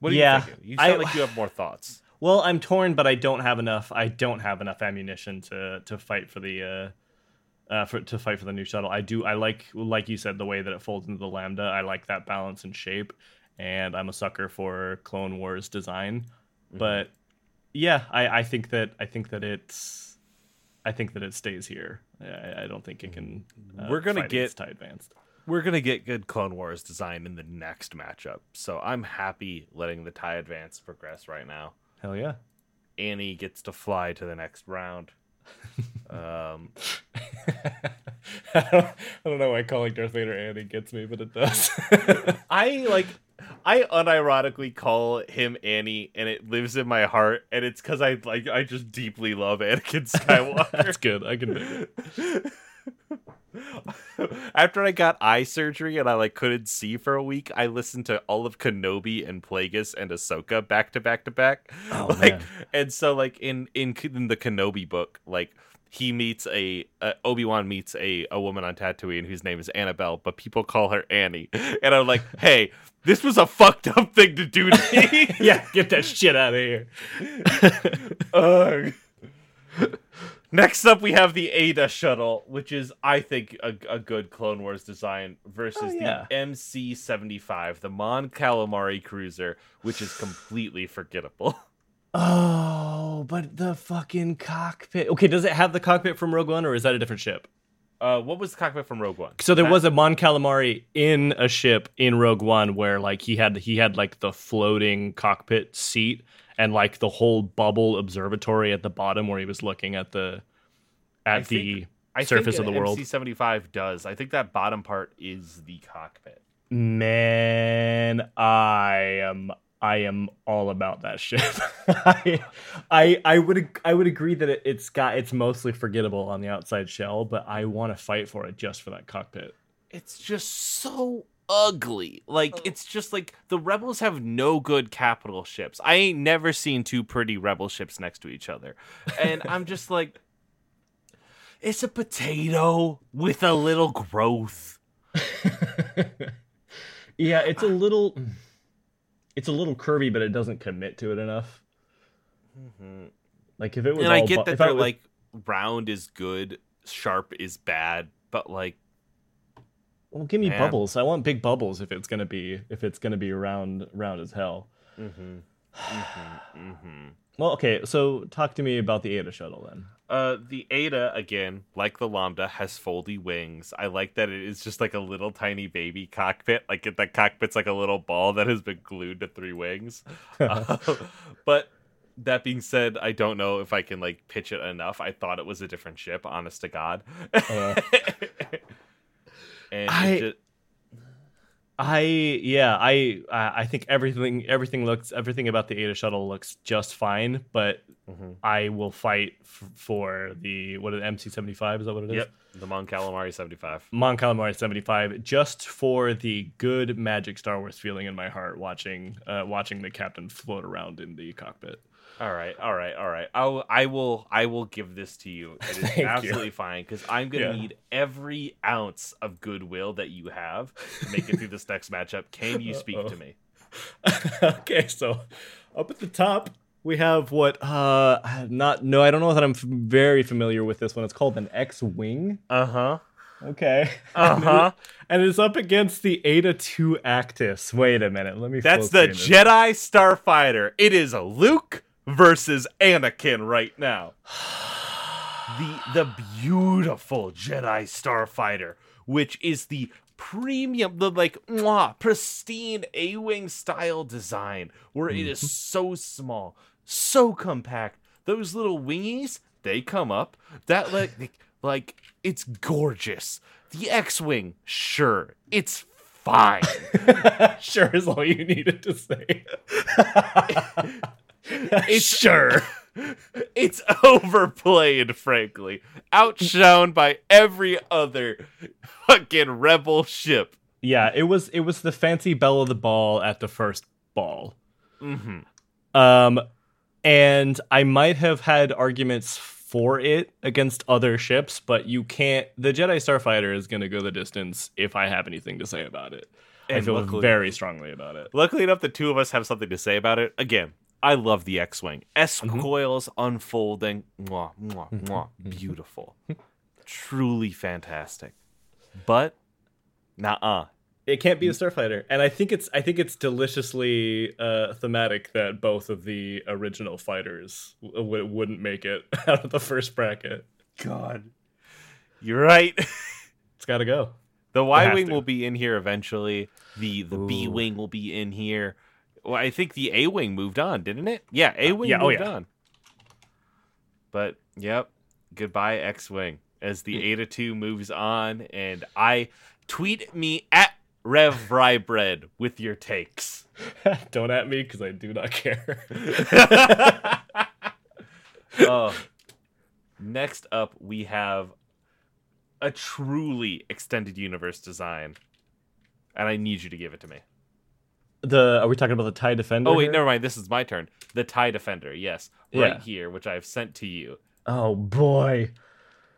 What are you thinking? You sound like you have more thoughts. Well, I'm torn, but I don't have enough ammunition to fight for the to fight for the new shuttle. I like you said, the way that it folds into the Lambda. I like that balance and shape, and I'm a sucker for Clone Wars design. But yeah, I think that it stays here. I don't think it can. We're gonna get TIE Advanced. We're going to get good Clone Wars design in the next matchup. So I'm happy letting the TIE Advance progress right now. Hell yeah. Annie gets to fly to the next round. I don't know why calling Darth Vader Annie gets me, but it does. I unironically call him Annie, and it lives in my heart, and it's because I just deeply love Anakin Skywalker. That's good. I can make it. After I got eye surgery and I couldn't see for a week, I listened to all of Kenobi and Plagueis and Ahsoka back to back to back. Oh, man. And so in the Kenobi book, he meets Obi-Wan meets a woman on Tatooine whose name is Annabelle, but people call her Annie. And I'm like, hey, this was a fucked up thing to do to me. Yeah, get that shit out of here. Ugh. Next up, we have the Ada shuttle, which is, I think, a good Clone Wars design versus the MC-75, the Mon Calamari cruiser, which is completely forgettable. Oh, but the fucking cockpit. Okay, does it have the cockpit from Rogue One, or is that a different ship? What was the cockpit from Rogue One? So there was a Mon Calamari in a ship in Rogue One where he had the floating cockpit seat. And the whole bubble observatory at the bottom where he was looking at the surface of the world. I think MC-75 does. I think that bottom part is the cockpit. Man, I am all about that ship. I would agree that it's mostly forgettable on the outside shell, but I want to fight for it just for that cockpit. It's just so ugly. It's just the Rebels have no good capital ships. I ain't never seen two pretty Rebel ships next to each other, and I'm just it's a potato with a little growth. Yeah, it's a little curvy, but it doesn't commit to it enough. If it was, and I get that they're round is good, sharp is bad, but well, give me bubbles. I want big bubbles if it's gonna be round as hell. Well, okay. So talk to me about the Ada shuttle then. The Ada, again, like the Lambda, has foldy wings. I like that it is just a little tiny baby cockpit. That cockpit's a little ball that has been glued to three wings. But that being said, I don't know if I can pitch it enough. I thought it was a different ship, honest to God. And I think everything about the Ada shuttle looks just fine, but I will fight for the MC-75, is that what it is? Yep, the Mon Calamari 75. Mon Calamari 75, just for the good magic Star Wars feeling in my heart, watching the captain float around in the cockpit. All right. I will give this to you. It is absolutely fine, because I'm going to need every ounce of goodwill that you have to make it through this next matchup. Can you speak to me? Okay, so up at the top, we have what? I don't know that I'm very familiar with this one. It's called an X-Wing. Uh-huh. Okay. Uh-huh. And it's up against the Ada 2 Actis. Wait a minute. Let me... That's the Jedi Starfighter. It is a Luke versus Anakin right now. The beautiful Jedi Starfighter, which is the premium, pristine A-Wing style design, where it is so small, so compact. Those little wingies, they come up. That, it's gorgeous. The X-Wing, sure, it's fine. Sure is all you needed to say. It's sure. It's overplayed, frankly. Outshone by every other fucking rebel ship. Yeah, it was the fancy belle of the ball at the first ball. Mm-hmm. And I might have had arguments for it against other ships, but you can't. The Jedi Starfighter is going to go the distance if I have anything to say about it. And I feel very strongly about it. Luckily enough, the two of us have something to say about it. Again, I love the X-Wing. S-coils unfolding. Mwah, mwah, mwah. Beautiful. Truly fantastic. But, nah-uh. It can't be a Starfighter, and I think it's deliciously thematic that both of the original fighters wouldn't make it out of the first bracket. God, you're right. It's got to go. The Y-wing will be in here eventually. The B-wing will be in here. Well, I think the A-wing moved on, didn't it? Yeah, A-wing moved on. But yep, goodbye X-wing as the Eta 2 moves on, and I tweet me at Rev Rye Bread with your takes. Don't at me because I do not care. Next up, we have a truly extended universe design, and I need you to give it to me. Are we talking about the TIE Defender? Oh wait, never mind. This is my turn. The TIE Defender, yes, right here, which I have sent to you. Oh boy,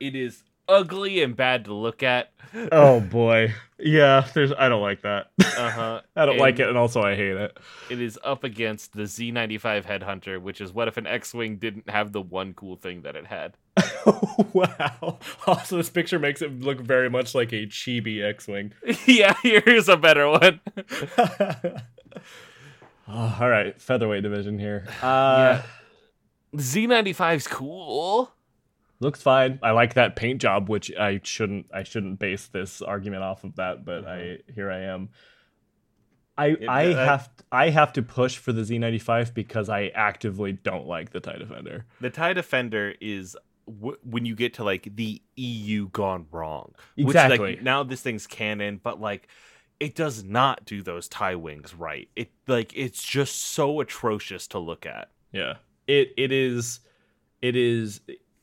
it is ugly and bad to look at. Oh boy. Yeah, I don't like that. I don't like it, and also I hate it. It is up against the Z95 Headhunter, which is what if an X-Wing didn't have the one cool thing that it had. Oh, wow. Also, this picture makes it look very much like a chibi X-Wing. Yeah, here's a better one. Oh, all right, featherweight division here. Z95's cool. Looks fine. I like that paint job, which I shouldn't base this argument off of that, but here I am. I have to push for the Z95 because I actively don't like the TIE Defender. The TIE Defender is when you get to like the EU gone wrong. Exactly. Which, like, now this thing's canon, but like it does not do those TIE wings right. It's just so atrocious to look at. Yeah. It is.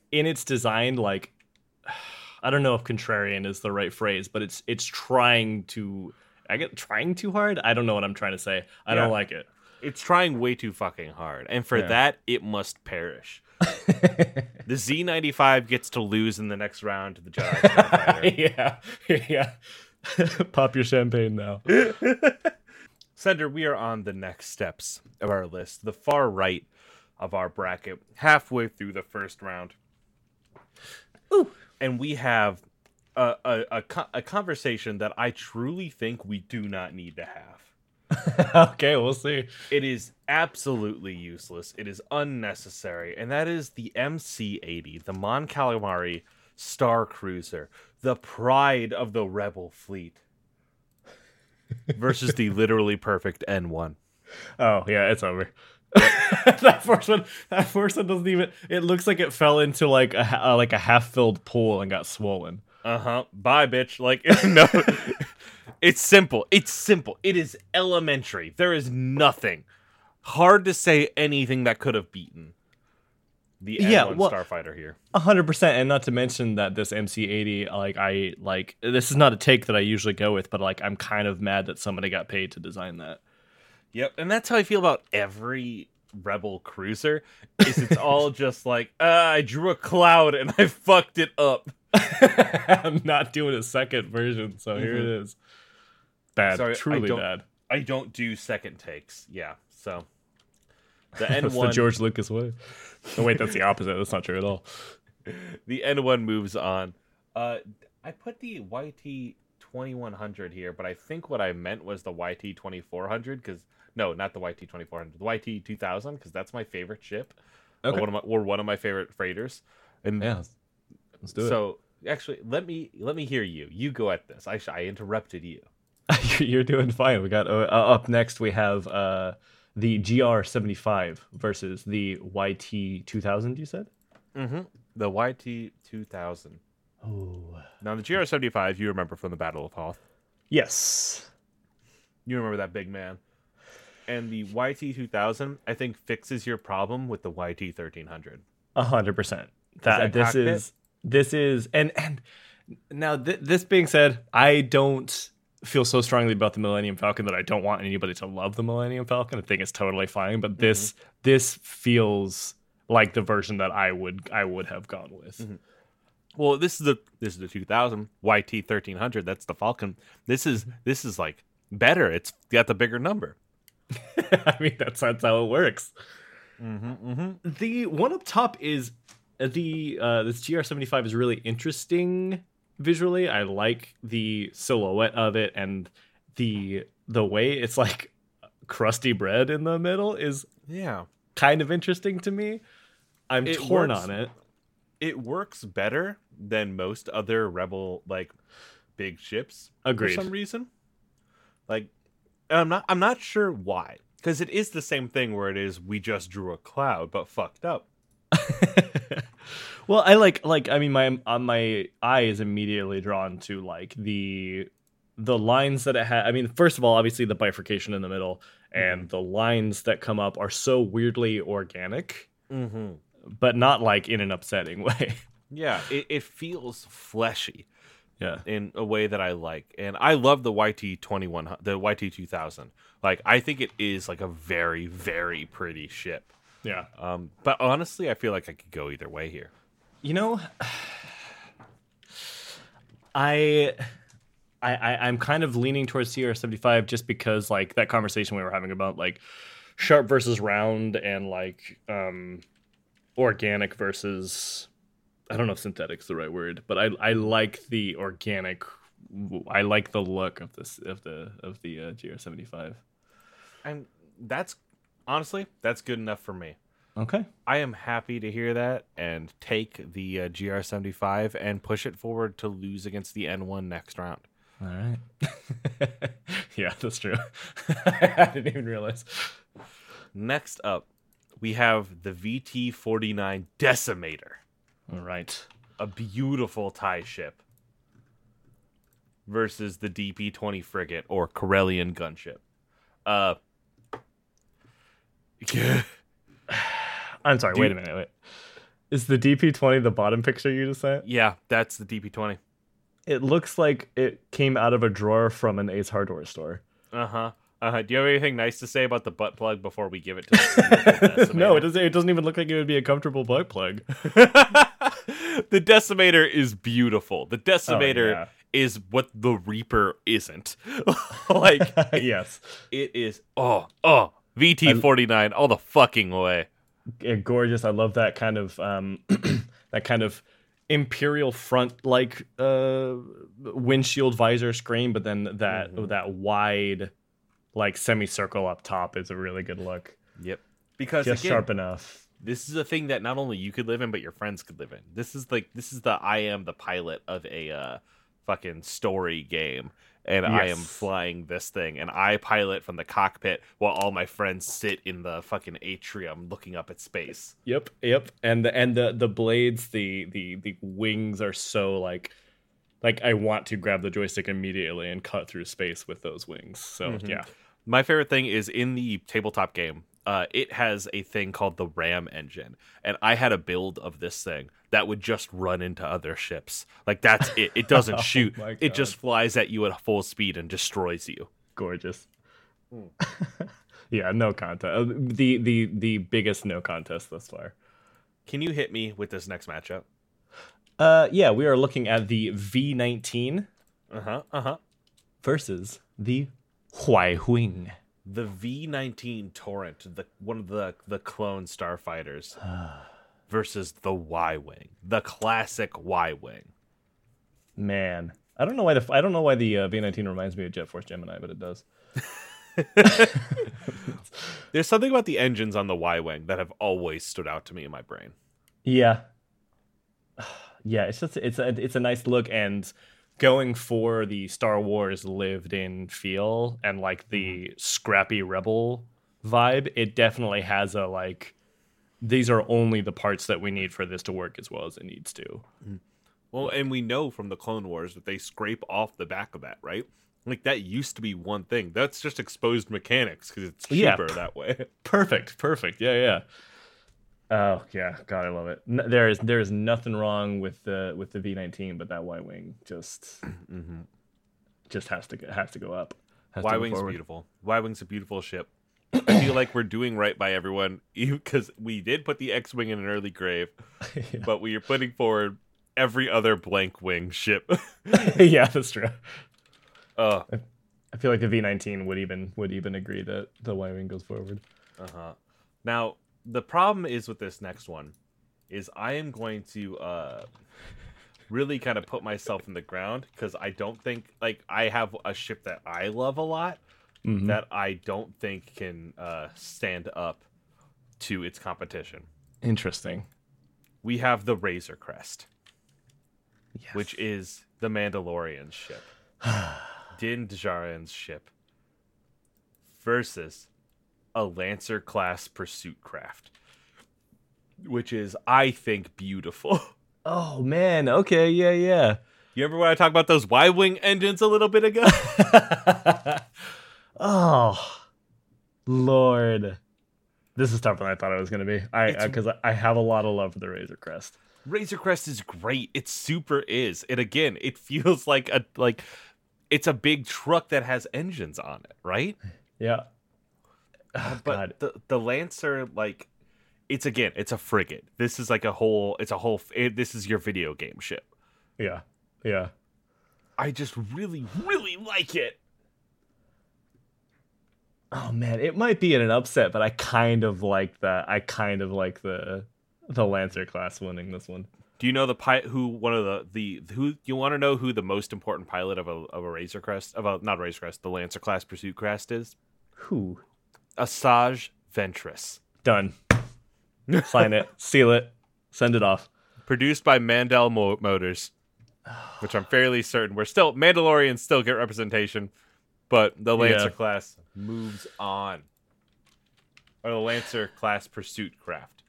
In its design, like, I don't know if contrarian is the right phrase, but it's trying too hard. I don't know what I'm trying to say. I don't like it. It's trying way too fucking hard. And for that, it must perish. The Z95 gets to lose in the next round to the Jedi. Yeah. Pop your champagne now. Sender, we are on the next steps of our list. The far right of our bracket, halfway through the first round. Ooh. And we have a conversation that I truly think we do not need to have. Okay, we'll see. It is absolutely useless. It is unnecessary. And that is the MC-80, the Mon Calamari Star Cruiser, the pride of the Rebel fleet, versus the literally perfect N1. Oh, yeah, it's over. That first one doesn't even. It looks like it fell into like a half-filled pool and got swollen. Bye, bitch. Like no, it's simple. It's simple. It is elementary. There is nothing hard to say. Anything that could have beaten the N1 Starfighter here. 100%, and not to mention that this MC-80. This is not a take that I usually go with, but like I'm kind of mad that somebody got paid to design that. Yep, and that's how I feel about every Rebel cruiser, is it's all just like, I drew a cloud and I fucked it up. I'm not doing a second version, so here it is. Bad, sorry, truly bad. I don't do second takes, yeah, so. The N1... That's the George Lucas way. No, wait, that's the opposite, that's not true at all. The N1 moves on. I put the YT-2100 here, but I think what I meant was the YT-2400, because... No, not the YT-2400. The YT-2000, because that's my favorite ship. Okay. One of my favorite freighters. And yeah, let's do it. So, actually, let me hear you. You go at this. I interrupted you. You're doing fine. We got up next, we have the CR 75 versus the YT-2000, you said? Mm-hmm. The YT-2000. Oh. Now, the CR 75, you remember from the Battle of Hoth. Yes. You remember that big man. And the YT-2000, I think, fixes your problem with the YT-1300. 100%. This is and now this being said, I don't feel so strongly about the Millennium Falcon that I don't want anybody to love the Millennium Falcon. I think it's totally fine, but this feels like the version that I would have gone with. Mm-hmm. Well, this is the 2000 YT-1300. That's the Falcon. This is like better. It's got the bigger number. I mean, that's how it works. Mm-hmm, mm-hmm. The one up top is the this CR 75 is really interesting visually. I like the silhouette of it, and the way it's like crusty bread in the middle is kind of interesting to me. I'm torn on it. It works better than most other Rebel like big ships. Agreed. For some reason, like I'm not sure why. Because it is the same thing where it is we just drew a cloud but fucked up. Well, I like I mean my eye is immediately drawn to like the lines that it had. I mean, first of all, obviously the bifurcation in the middle and the lines that come up are so weirdly organic, but not like in an upsetting way. Yeah, it feels fleshy. Yeah, in a way that I like, and I love the YT-21, the YT-2000. Like, I think it is like a very, very pretty ship. Yeah. But honestly, I feel like I could go either way here. You know, I'm kind of leaning towards CR-75 just because like that conversation we were having about like sharp versus round and like organic versus. I don't know if synthetic's the right word, but I like the organic. I like the look of this of the GR75, and that's honestly that's good enough for me. Okay, I am happy to hear that and take the GR75 and push it forward to lose against the N1 next round. All right. Yeah, that's true. I didn't even realize. Next up, we have the VT-49 Decimator. All right. A beautiful TIE ship versus the DP-20 frigate or Corellian gunship. I'm sorry, wait a minute. Wait. Is the DP-20 the bottom picture you just sent? Yeah, that's the DP-20. It looks like it came out of a drawer from an Ace Hardware store. Uh-huh. Do you have anything nice to say about the butt plug before we give it to the No, it doesn't even look like it would be a comfortable butt plug. The Decimator is beautiful. The Decimator is what the Reaper isn't. Like, yes. It is. Oh, VT-49 all the fucking way. Gorgeous. I love that kind of imperial front like windshield visor screen, but then that that wide like semicircle up top is a really good look. Yep. Because just again, sharp enough. This is a thing that not only you could live in, but your friends could live in. This is the I am the pilot of a fucking story game, and yes. I am flying this thing, and I pilot from the cockpit while all my friends sit in the fucking atrium looking up at space. Yep. And the blades, the wings are so like. Like, I want to grab the joystick immediately and cut through space with those wings. So, yeah. My favorite thing is in the tabletop game, it has a thing called the RAM engine. And I had a build of this thing that would just run into other ships. Like, that's it. It doesn't shoot. It just flies at you at full speed and destroys you. Gorgeous. Yeah, no contest. The biggest no contest thus far. Can you hit me with this next matchup? Yeah, we are looking at the V-19 versus the Y-Wing. The V-19 Torrent, one of the clone starfighters, versus the Y-Wing, the classic Y-Wing. Man, I don't know why the V-19 reminds me of Jet Force Gemini, but it does. There's something about the engines on the Y-Wing that have always stood out to me in my brain. Yeah. Yeah, it's a nice look, and going for the Star Wars lived in feel and like the scrappy rebel vibe, it definitely has a like these are only the parts that we need for this to work as well as it needs to. Well, and we know from the Clone Wars that they scrape off the back of that, right? Like, that used to be one thing. That's just exposed mechanics because it's cheaper that way. Perfect. Yeah. Oh yeah, God, I love it. There is nothing wrong with the V19, but that Y-wing just has to go up. Y-wing's beautiful. Y-wing's a beautiful ship. I feel like we're doing right by everyone because we did put the X-wing in an early grave, but we are putting forward every other blank wing ship. Yeah, that's true. I feel like the V19 would even agree that the Y-wing goes forward. Now. The problem is with this next one is I am going to really kind of put myself in the ground because I don't think, like, I have a ship that I love a lot that I don't think can stand up to its competition. Interesting. We have the Razor Crest, which is the Mandalorian ship, Din Djarin's ship, versus a Lancer class pursuit craft, which is, I think, beautiful. Oh man, okay, yeah. You remember when I talked about those Y-wing engines a little bit ago? Oh Lord, this is tougher than I thought it was going to be. Because I have a lot of love for the Razor Crest. Razor Crest is great. It super is. And again, it feels like it's a big truck that has engines on it, right? Yeah. But the Lancer, like, it's a frigate. This is like this is your video game ship. Yeah. I just really, really like it. Oh man, it might be in an upset, but I kind of like that. I kind of like the Lancer class winning this one. Do you know who the most important pilot of a Razor Crest, not Razor Crest, the Lancer class pursuit crest is? Who? Asajj Ventress. Done. Sign it. Seal it. Send it off. Produced by Mandel Motors, which I'm fairly certain Mandalorians still get representation, but the Lancer class moves on. Or the Lancer class pursuit craft.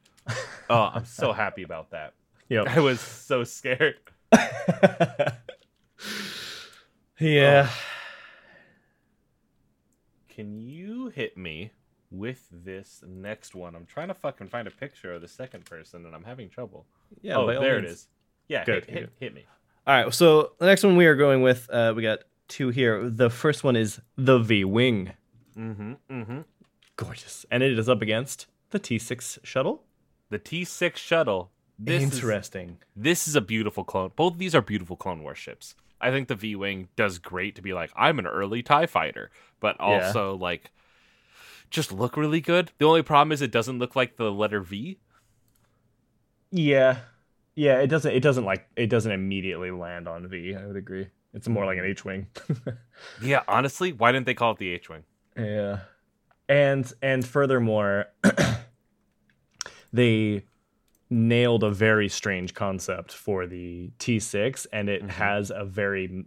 Oh, I'm so happy about that. Yep. I was so scared. Yeah. Can you hit me with this next one? I'm trying to fucking find a picture of the second person, and I'm having trouble. Yeah, there it is. Yeah, hit me. All right, so the next one we are going with, we got two here. The first one is the V-Wing. Gorgeous. And it is up against the T6 shuttle. The T6 shuttle. Interesting. This is a beautiful clone. Both of these are beautiful Clone Wars ships. I think the V-Wing does great to be like, I'm an early TIE fighter, but also like just look really good. The only problem is it doesn't look like the letter V. Yeah. Yeah, it doesn't immediately land on V, I would agree. It's more like an H-Wing. Yeah, honestly, why didn't they call it the H-Wing? Yeah. And furthermore, they nailed a very strange concept for the T6, and it has a very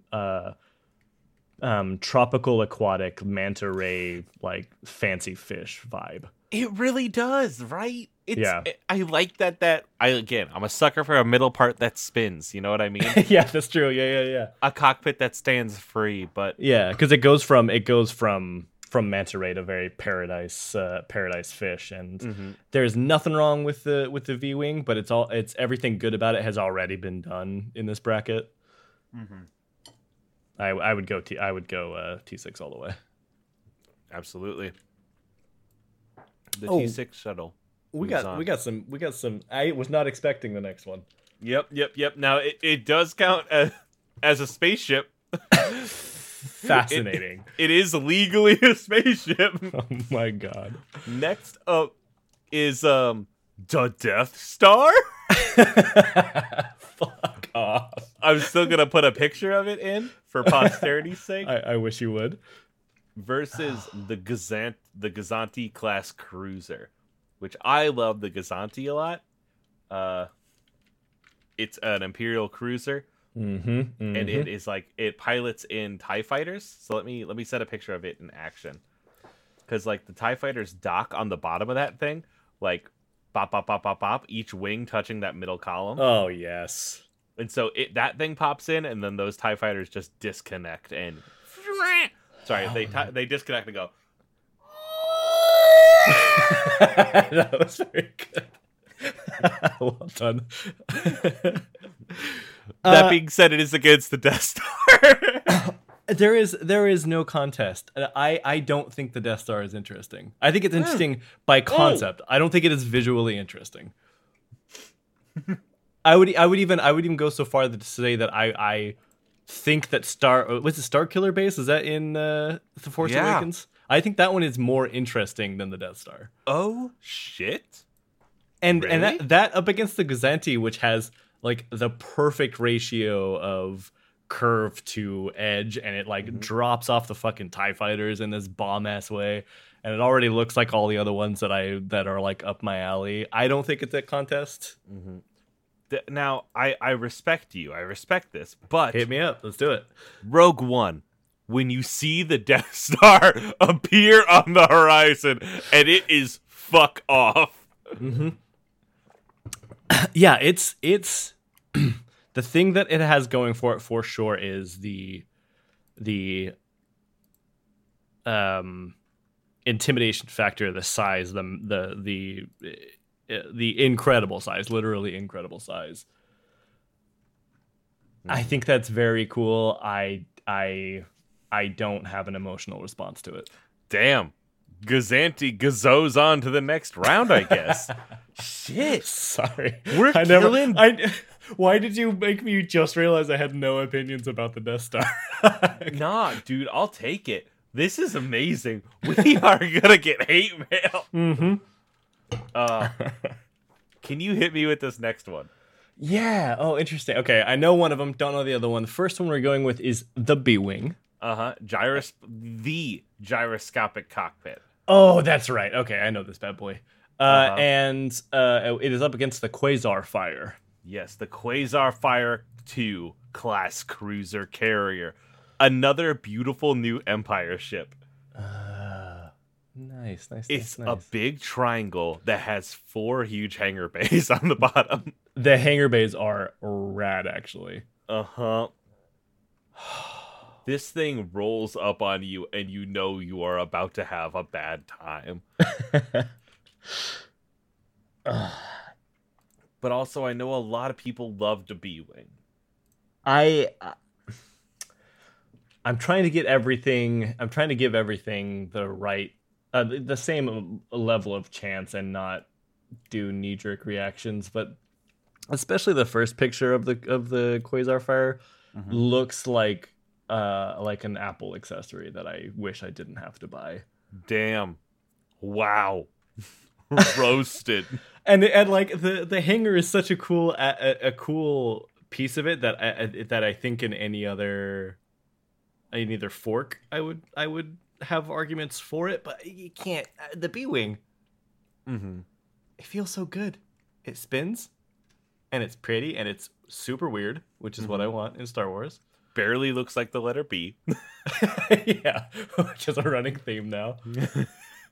tropical aquatic manta ray like fancy fish vibe. It really does, right? I like that. I'm a sucker for a middle part that spins. You know what I mean? Yeah, that's true. Yeah. A cockpit that stands free, but yeah, because it goes from manta ray to very paradise fish, and there's nothing wrong with the V-Wing, but it's everything good about it has already been done in this bracket. I would go T6 all the way. Absolutely. The T6 shuttle. We got some. I was not expecting the next one. Yep. Now it does count as a spaceship. Fascinating. It is legally a spaceship. Oh my God. Next up is the Death Star. Fuck off. I'm still gonna put a picture of it in for posterity's sake. I wish you would. Versus the Gazanti class cruiser, which I love the Gazanti a lot. It's an Imperial cruiser. And it is like it pilots in TIE fighters. So let me set a picture of it in action, because like the TIE fighters dock on the bottom of that thing, like bop bop bop bop bop, each wing touching that middle column. Oh yes. And so that thing pops in, and then those TIE fighters just disconnect and Sorry, they disconnect and go. That was very good. Well done. That being said, it is against the Death Star. There is no contest. I don't think the Death Star is interesting. I think it's interesting by concept. I don't think it is visually interesting. I would even go so far to say that I think that Star Killer Base, is that in The Force Awakens? I think that one is more interesting than the Death Star. Oh shit. And really? And that up against the Gazanti, which has like the perfect ratio of curve to edge, and it like drops off the fucking TIE fighters in this bomb ass way, and it already looks like all the other ones that are like up my alley. I don't think it's a contest. Mm-hmm. Now I respect you. I respect this, but hit me up. Let's do it. Rogue One. When you see the Death Star appear on the horizon, and it is fuck off. Mm-hmm. Yeah, it's the thing that it has going for it for sure is the intimidation factor, the size, the incredible size, literally incredible size. Mm-hmm. I think that's very cool. I don't have an emotional response to it. Damn. Gazanti gazoes on to the next round, I guess. Shit. Sorry. We're killing... Why did you make me just realize I had no opinions about the Death Star? Nah, dude, I'll take it. This is amazing. We are gonna get hate mail. Mm-hmm. Can you hit me with this next one? Yeah. Oh, interesting. Okay, I know one of them. Don't know the other one. The first one we're going with is the B-Wing. Uh-huh. The gyroscopic cockpit. Oh, that's right. Okay, I know this bad boy. And it is up against the Quasar Fire. Yes, the Quasar Fire 2 class cruiser carrier. Another beautiful new Empire ship. Nice. It's nice. A big triangle that has four huge hangar bays on the bottom. The hangar bays are rad, actually. Uh-huh. This thing rolls up on you, and you know you are about to have a bad time. But also, I know a lot of people love the B-Wing. I'm trying to get everything. I'm trying to give everything the right, the same level of chance, and not do knee-jerk reactions. But especially the first picture of the Quasar Fire looks like an Apple accessory that I wish I didn't have to buy. Damn. Wow. Roasted. And like the hanger is such a cool piece of it that I think in either fork I would have arguments for it, but you can't. The B-Wing. Mm-hmm. It feels so good. It spins and it's pretty and it's super weird, which is what I want in Star Wars. Barely looks like the letter B. Yeah, which is a running theme now.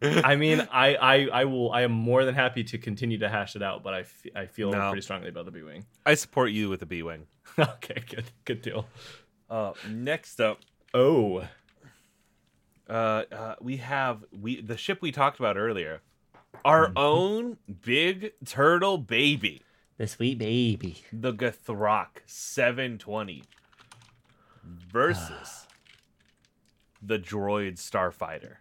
I mean, I am more than happy to continue to hash it out, but I feel pretty strongly about the B-Wing. I support you with the B-Wing. Okay, good deal. Next up, we have the ship we talked about earlier, our own big turtle baby, the sweet baby, the Ghtroc 720. Versus the droid Starfighter,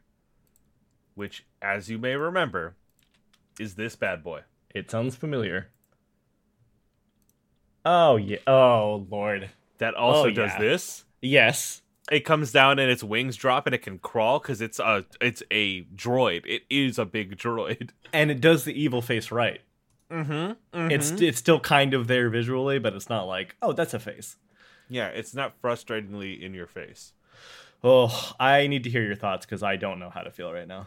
which, as you may remember, is this bad boy. It sounds familiar. Oh, yeah. Oh, Lord. That also does this? Yes. It comes down and its wings drop and it can crawl because it's a droid. It is a big droid. And it does the evil face right. Mm-hmm. It's still kind of there visually, but it's not like, oh, that's a face. Yeah, it's not frustratingly in your face. Oh, I need to hear your thoughts because I don't know how to feel right now.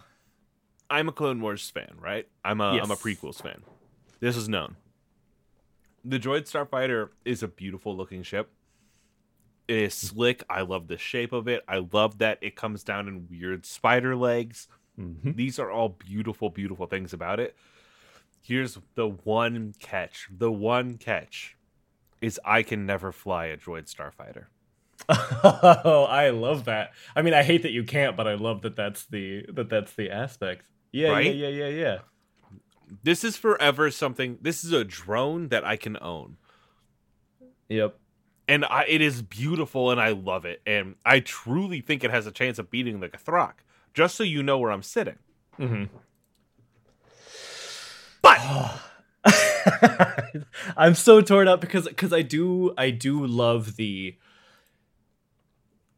I'm a Clone Wars fan, right? I'm a prequels fan. This is known. The droid Starfighter is a beautiful looking ship. It is slick. I love the shape of it. I love that it comes down in weird spider legs. Mm-hmm. These are all beautiful, beautiful things about it. Here's the one catch. The one catch is I can never fly a droid Starfighter. Oh, I love that. I mean, I hate that you can't, but I love that that's the aspect. Yeah, right? Yeah. This is forever something. This is a drone that I can own. Yep. And it is beautiful, and I love it. And I truly think it has a chance of beating the Ghtroc, just so you know where I'm sitting. Mm-hmm. But I'm so torn up because I do love the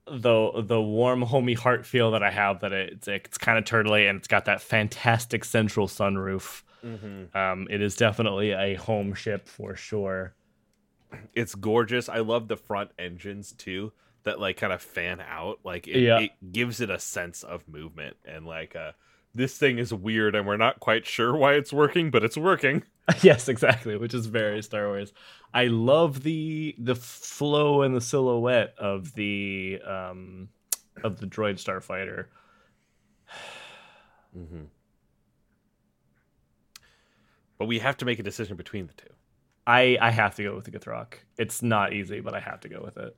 warm, homey heart feel that I have, that it's kind of turtly, and it's got that fantastic central sunroof. Mm-hmm. It is definitely a home ship for sure. It's gorgeous. I love the front engines too, that like kind of fan out. Like it gives it a sense of movement, and like this thing is weird, and we're not quite sure why it's working, but it's working. Yes, exactly, which is very Star Wars. I love the flow and the silhouette of the droid Starfighter. Mm-hmm. But we have to make a decision between the two. I have to go with the Ghtroc. It's not easy, but I have to go with it.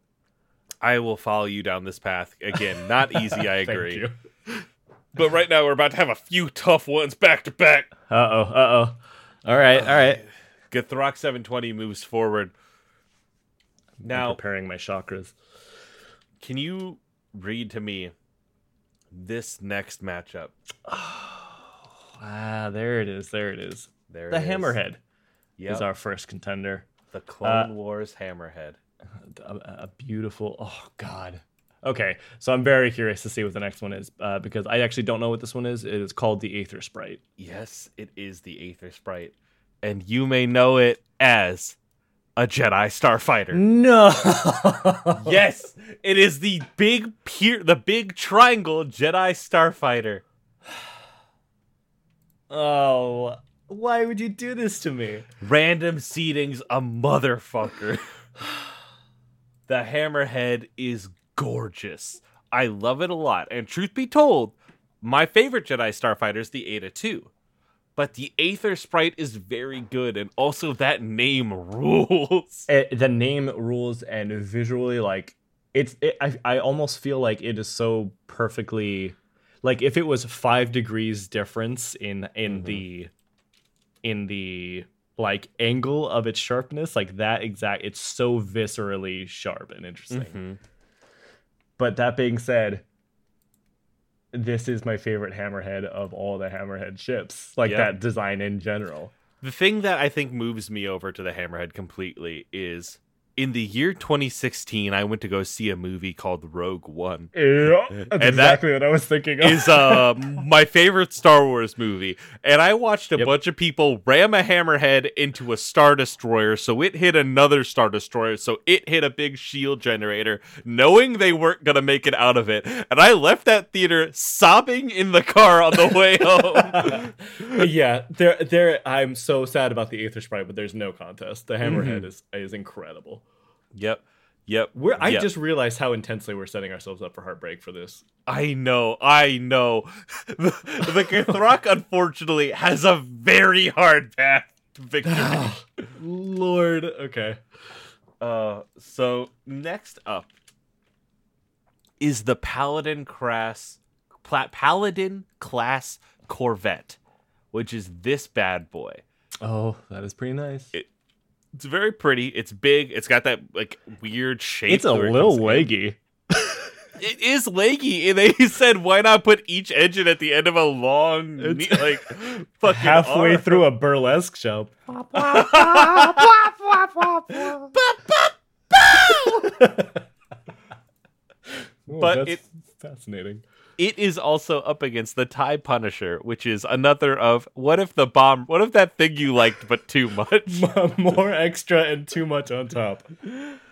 I will follow you down this path. Again, not easy, I agree. Thank you. But right now, we're about to have a few tough ones back to back. Uh-oh. All right. Ghtroc 720 moves forward. Now, I'm preparing my chakras. Can you read to me this next matchup? There it is. There it is. The Hammerhead. Yep. Is our first contender. The Clone Wars Hammerhead. A beautiful... Oh, God. Okay, so I'm very curious to see what the next one is, because I actually don't know what this one is. It is called the Aether Sprite. Yes, it is the Aether Sprite. And you may know it as a Jedi Starfighter. No! Yes! It is the big triangle Jedi Starfighter. Oh... Why would you do this to me? Random seating's a motherfucker. The Hammerhead is gorgeous. I love it a lot. And truth be told, my favorite Jedi Starfighter is the Ada 2. But the Aether Sprite is very good. And also that name rules. The name rules, and visually, like, I almost feel like it is so perfectly... Like, if it was 5 degrees difference in mm-hmm. the like angle of its sharpness, like that exact, it's so viscerally sharp and interesting. Mm-hmm. But that being said, this is my favorite Hammerhead of all the Hammerhead ships, like that design in general. The thing that I think moves me over to the Hammerhead completely is in the year 2016, I went to go see a movie called Rogue One. Yeah, that's exactly what I was thinking of. Is my favorite Star Wars movie. And I watched a bunch of people ram a Hammerhead into a Star Destroyer, so it hit another Star Destroyer, so it hit a big shield generator, knowing they weren't going to make it out of it. And I left that theater sobbing in the car on the way home. I'm so sad about the Aether Sprite, but there's no contest. The Hammerhead mm-hmm. is incredible. Yep. I just realized how intensely we're setting ourselves up for heartbreak for this. I know. The Ghtroc, unfortunately, has a very hard path to victory. Oh, Lord. Okay. So next up is the Paladin class Corvette, which is this bad boy. Oh, that is pretty nice. It's very pretty. It's big. It's got that like weird shape. It's a little leggy. It is leggy. And they said, why not put each engine at the end of a long, like fucking halfway through a burlesque show. But it's fascinating. It is also up against the TIE Punisher, which is another of what if that thing you liked but too much? More extra and too much on top.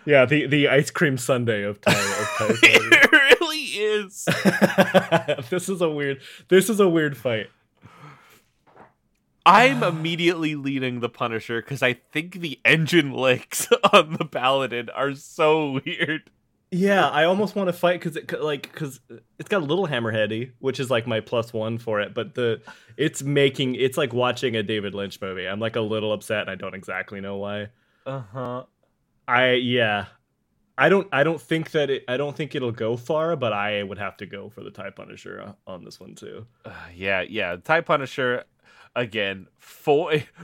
Yeah, the ice cream sundae of TIE. It really is. This is a weird fight. I'm immediately leading the Punisher because I think the engine licks on the Paladin are so weird. Yeah, I almost want to fight because it's got a little Hammerheady, which is like my +1 for it. But it's like watching a David Lynch movie. I'm like a little upset, and I don't exactly know why. Uh huh. I don't think it'll go far, but I would have to go for the TIE Punisher on this one too. TIE Punisher again.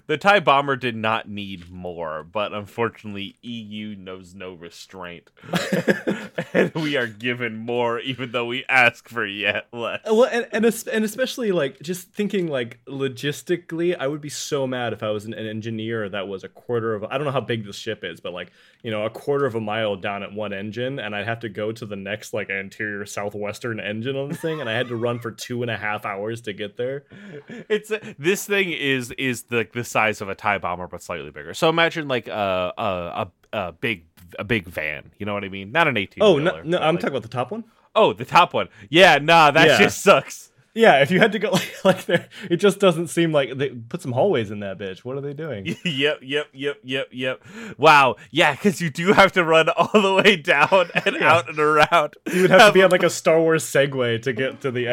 The TIE bomber did not need more, but unfortunately, EU knows no restraint, and we are given more, even though we ask for yet less. Well, and especially like just thinking like logistically, I would be so mad if I was an engineer that was I don't know how big this ship is, but like, you know, 1/4 mile down at one engine, and I'd have to go to the next like anterior southwestern engine on the thing, and I had to run for 2.5 hours to get there. This thing is the size of a TIE bomber but slightly bigger. So imagine like a big van. You know what I mean? Not an 18. Oh no, I'm talking about the top one. Oh, the top one. Yeah, nah, that just sucks. Yeah, if you had to go like there, it just doesn't seem like they put some hallways in that bitch. What are they doing? Yep. Wow. Yeah, because you do have to run all the way down and out and around. You would have to be on like a Star Wars Segway to get to the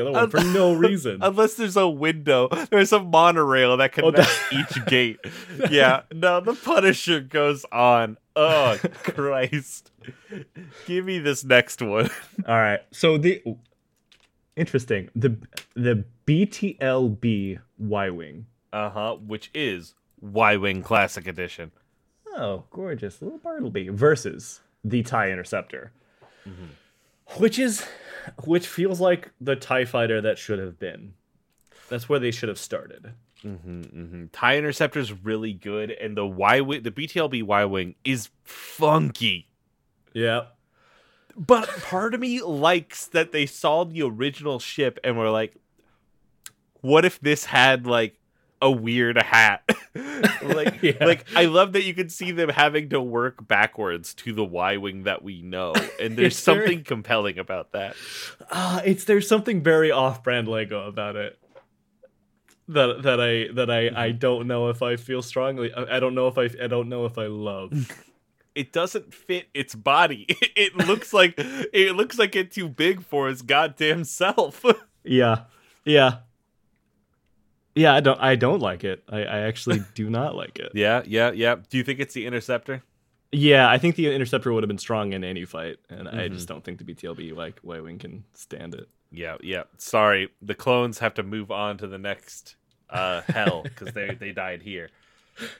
other one for no reason. Unless there's a window. There's a monorail that connects each gate. Yeah. No, the Punisher goes on. Oh, Christ. Give me this next one. All right. So the... Interesting. The BTLB Y-Wing. Which is Y-Wing Classic Edition. Oh, gorgeous. Little Bartleby versus the TIE Interceptor. Mm-hmm. Which feels like the TIE Fighter that should have been. That's where they should have started. TIE Interceptor is really good, and the BTLB Y-Wing is funky. Yeah. But part of me likes that they saw the original ship and were like, what if this had, like, a weird hat? I love that you can see them having to work backwards to the Y-Wing that we know. And there's something compelling about that. There's something very off-brand Lego about it. I don't know if I feel strongly. I don't know if I love. It doesn't fit its body. It looks like it's too big for its goddamn self. Yeah. I don't like it. I actually do not like it. Yeah. Do you think it's the Interceptor? Yeah, I think the Interceptor would have been strong in any fight, and I just don't think the BTLB like Y-Wing can stand it. Yeah. Sorry, the clones have to move on to the next hell because they died here.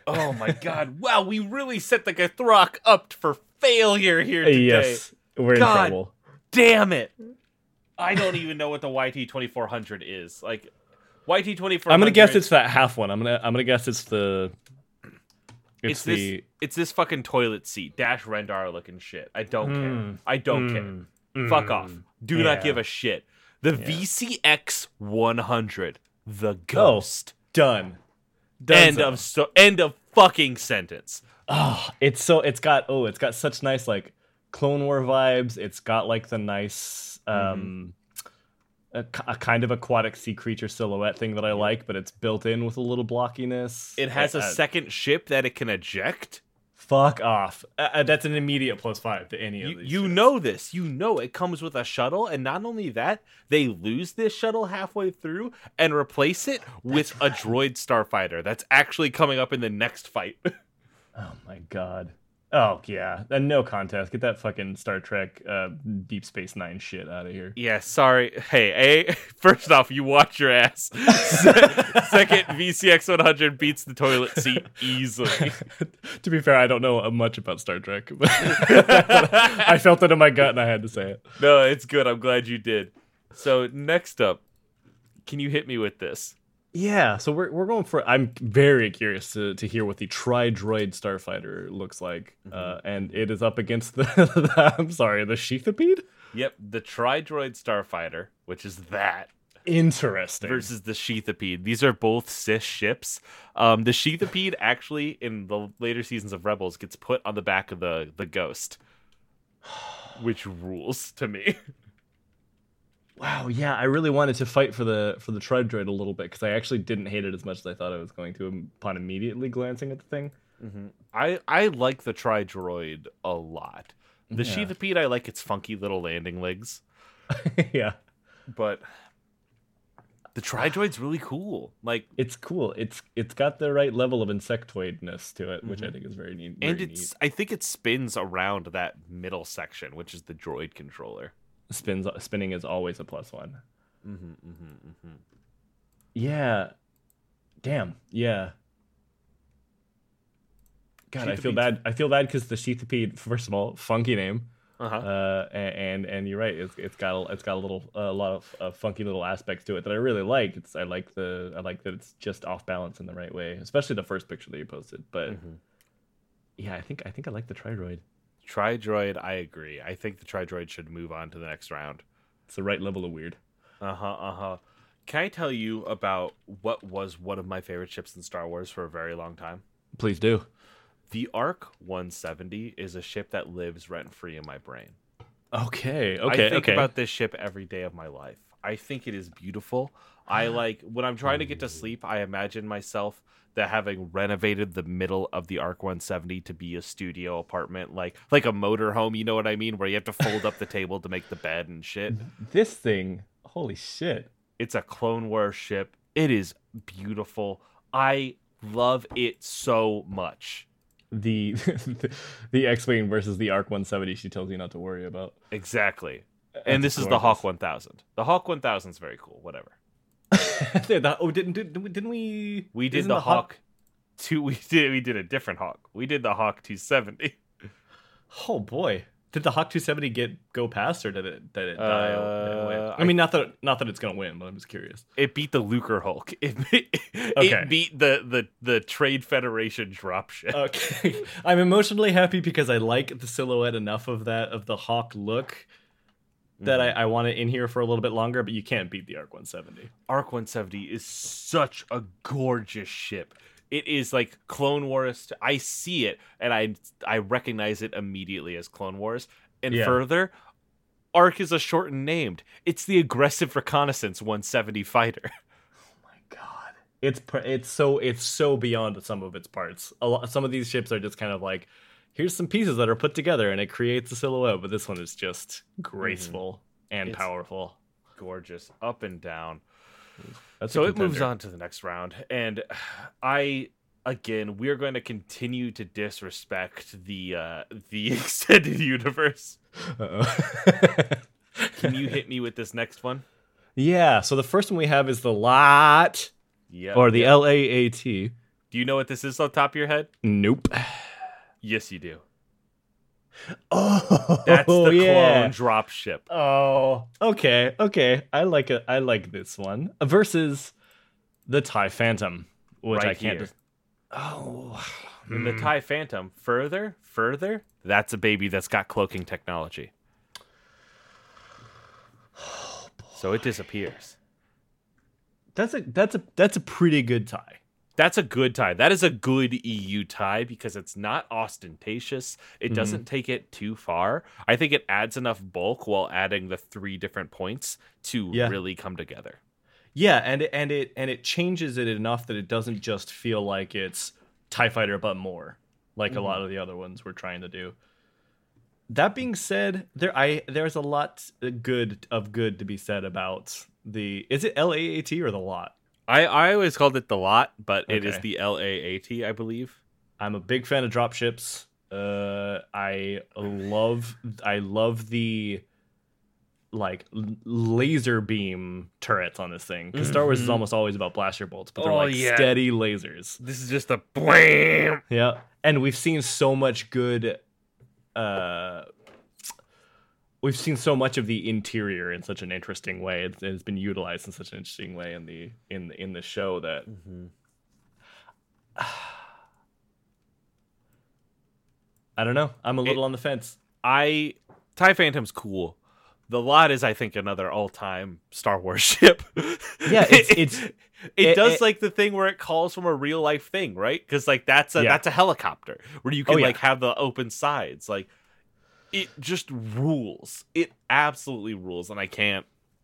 Oh my god. Wow, we really set the Ghtroc up for failure here today. Yes, we're in trouble. Damn it. I don't even know what the YT-2400 is. Like YT-2400. I'm going to guess it's that half one. I'm going to guess it's the this fucking toilet seat Dash Rendar looking shit. I don't care. I don't care. Fuck off. Do not give a shit. The VCX-100, the Ghost. Done. End of fucking sentence. Oh, it's got such nice like Clone War vibes. It's got like the nice a kind of aquatic sea creature silhouette thing that I like, but it's built in with a little blockiness. It has a second ship that it can eject. Fuck off. That's an immediate +5 to any of these. You know this. You know it comes with a shuttle, and not only that, they lose this shuttle halfway through and replace it with a droid starfighter that's actually coming up in the next fight. Oh, my God. Oh, yeah. No contest. Get that fucking Star Trek Deep Space Nine shit out of here. Yeah, sorry. Hey, first off, you watch your ass. Second, VCX-100 beats the toilet seat easily. To be fair, I don't know much about Star Trek. But I felt it in my gut and I had to say it. No, it's good. I'm glad you did. So next up, can you hit me with this? Yeah, so we're going for. I'm very curious to hear what the Tri-Droid Starfighter looks like, and it is up against the Sheathipede. Yep, the Tri-Droid Starfighter, which is that interesting, versus the Sheathipede. These are both cis ships. The Sheathipede actually, in the later seasons of Rebels, gets put on the back of the Ghost, which rules to me. Wow, yeah, I really wanted to fight for the Tri-Droid a little bit because I actually didn't hate it as much as I thought I was going to upon immediately glancing at the thing. Mm-hmm. I like the Tri-Droid a lot. The Sheathipede, I like its funky little landing legs. Yeah. But The Tri-Droid's really cool. Like, it's cool. It's got the right level of insectoidness to it, which I think is very neat. And it's neat. I think it spins around that middle section, which is the droid controller. Spinning is always a plus one. Yeah. Damn. Yeah. God, I feel bad. I feel bad because the Sheathipede, first of all, funky name. And you're right. It's got a lot of funky little aspects to it that I really like. I like that it's just off balance in the right way, especially the first picture that you posted. But yeah, I think I like the Tri-Droid. I agree. I think the Tri-Droid should move on to the next round. It's the right level of weird. Can I tell you about what was one of my favorite ships in Star Wars for a very long time? Please do. The Arc 170 is a ship that lives rent-free in my brain. Okay. I think about this ship every day of my life. I think it is beautiful. I like when I'm trying to get to sleep, I imagine myself that having renovated the middle of the Arc 170 to be a studio apartment, like a motorhome, you know what I mean, where you have to fold up the table to make the bed and shit. This thing, holy shit. It's a Clone Wars ship. It is beautiful. I love it so much. The X-Wing versus the Arc 170 she tells you not to worry about. Exactly. And this is the Hawk 1000. The Hawk 1000 is very cool. Whatever. Didn't we? We did the Hawk 2. We did a different Hawk. We did the Hawk 270. Oh boy! Did the Hawk 270 go past, or did it die? I mean, not that it's gonna win, but I'm just curious. It beat the Lucrehulk. It beat the Trade Federation dropship. Okay, I'm emotionally happy because I like the silhouette enough of the Hawk look that I want it in here for a little bit longer, but you can't beat the Arc 170. Arc 170 is such a gorgeous ship. It is like Clone Wars. I see it, and I recognize it immediately as Clone Wars. And further, Arc is a shortened name. It's the Aggressive Reconnaissance 170 Fighter. Oh my god! It's so beyond some of its parts. Some of these ships are just kind of like, here's some pieces that are put together, and it creates a silhouette. But this one is just graceful and it's powerful, gorgeous, up and down. So it moves on to the next round, and we're going to continue to disrespect the extended universe. Can you hit me with this next one? Yeah. So the first one we have is the LAAT, or the LAAT. Do you know what this is off the top of your head? Nope. Yes, you do. Oh, that's the clone dropship. Oh, okay. I like this one versus the TIE Phantom, which right I can't. The TIE Phantom further. That's a baby that's got cloaking technology. Oh, boy. So it disappears. That's a pretty good tie. That's a good tie. That is a good EU tie because it's not ostentatious. It doesn't take it too far. I think it adds enough bulk while adding the three different points to really come together. Yeah, and it changes it enough that it doesn't just feel like it's TIE Fighter, but more like a lot of the other ones we're trying to do. That being said, there's a lot good to be said about the. Is it LAAT or the LAAT? I always called it the LAAT, but it is the LAAT, I believe. I'm a big fan of dropships. I love the like laser beam turrets on this thing because Star Wars is almost always about blaster bolts, but they're steady lasers. This is just a blam. Yeah, and we've seen so much good. We've seen so much of the interior in such an interesting way. It's been utilized in such an interesting way in the show that I don't know. I'm a little on the fence. TIE Phantom's cool. The LAAT is, I think, another all-time Star Wars ship. Yeah, it does like the thing where it calls from a real life thing, right? Because like that's a helicopter where you can like have the open sides, like. It just rules. It absolutely rules, and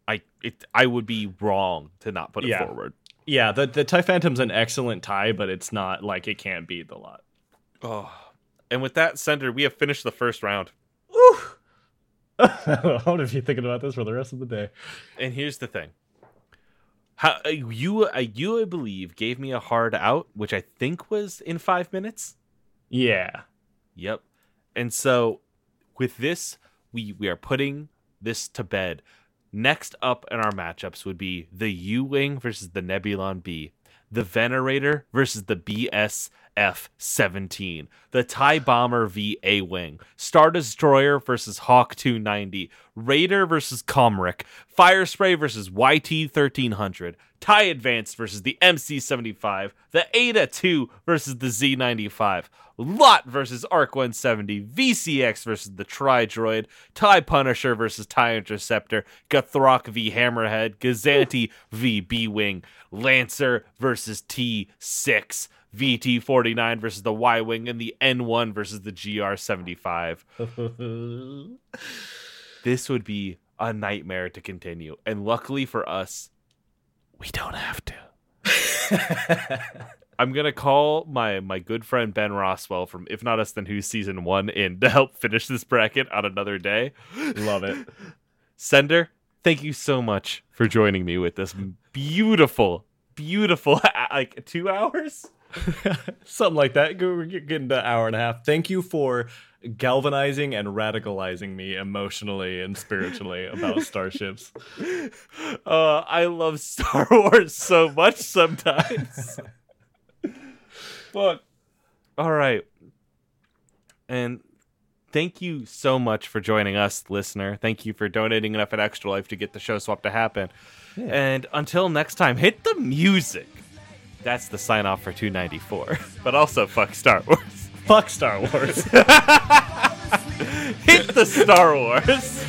I would be wrong to not put it forward. Yeah, the TIE Phantom's an excellent tie, but it's not like it can't beat the LAAT. Oh, and with that, Sender, we have finished the first round. Woo! I'm gonna be thinking about this for the rest of the day. And here's the thing: How you I believe gave me a hard out, which I think was in 5 minutes. Yeah. Yep. And so with this, we are putting this to bed. Next up in our matchups would be the U-Wing versus the Nebulon-B, the Venerator versus the BSF 17, the TIE Bomber v A-Wing, Star Destroyer versus Hawk 290, Raider versus Comric, Firespray versus YT 1300, TIE Advanced versus the MC-75, the Ada 2 versus the Z95, Lot versus Arc 170, VCX versus the Tri-Droid, TIE Punisher versus TIE Interceptor, Ghtroc v Hammerhead, Gazanti v B-Wing, Lancer versus T6, VT-49 versus the Y-Wing, and the N1 versus the GR-75. This would be a nightmare to continue. And luckily for us, we don't have to. I'm going to call my good friend Ben Roswell from If Not Us Then Who Season 1 in to help finish this bracket on another day. Love it. Sender, thank you so much for joining me with this beautiful, beautiful, like 2 hours? Something like that. We're getting to an hour and a half. Thank you for galvanizing and radicalizing me emotionally and spiritually about starships. I love Star Wars so much sometimes. But all right. And thank you so much for joining us, listener. Thank you for donating enough at Extra Life to get the show swap to happen. Yeah. And until next time, hit the music. That's the sign off for 294. But also, fuck Star Wars. Fuck Star Wars. Hit the Star Wars.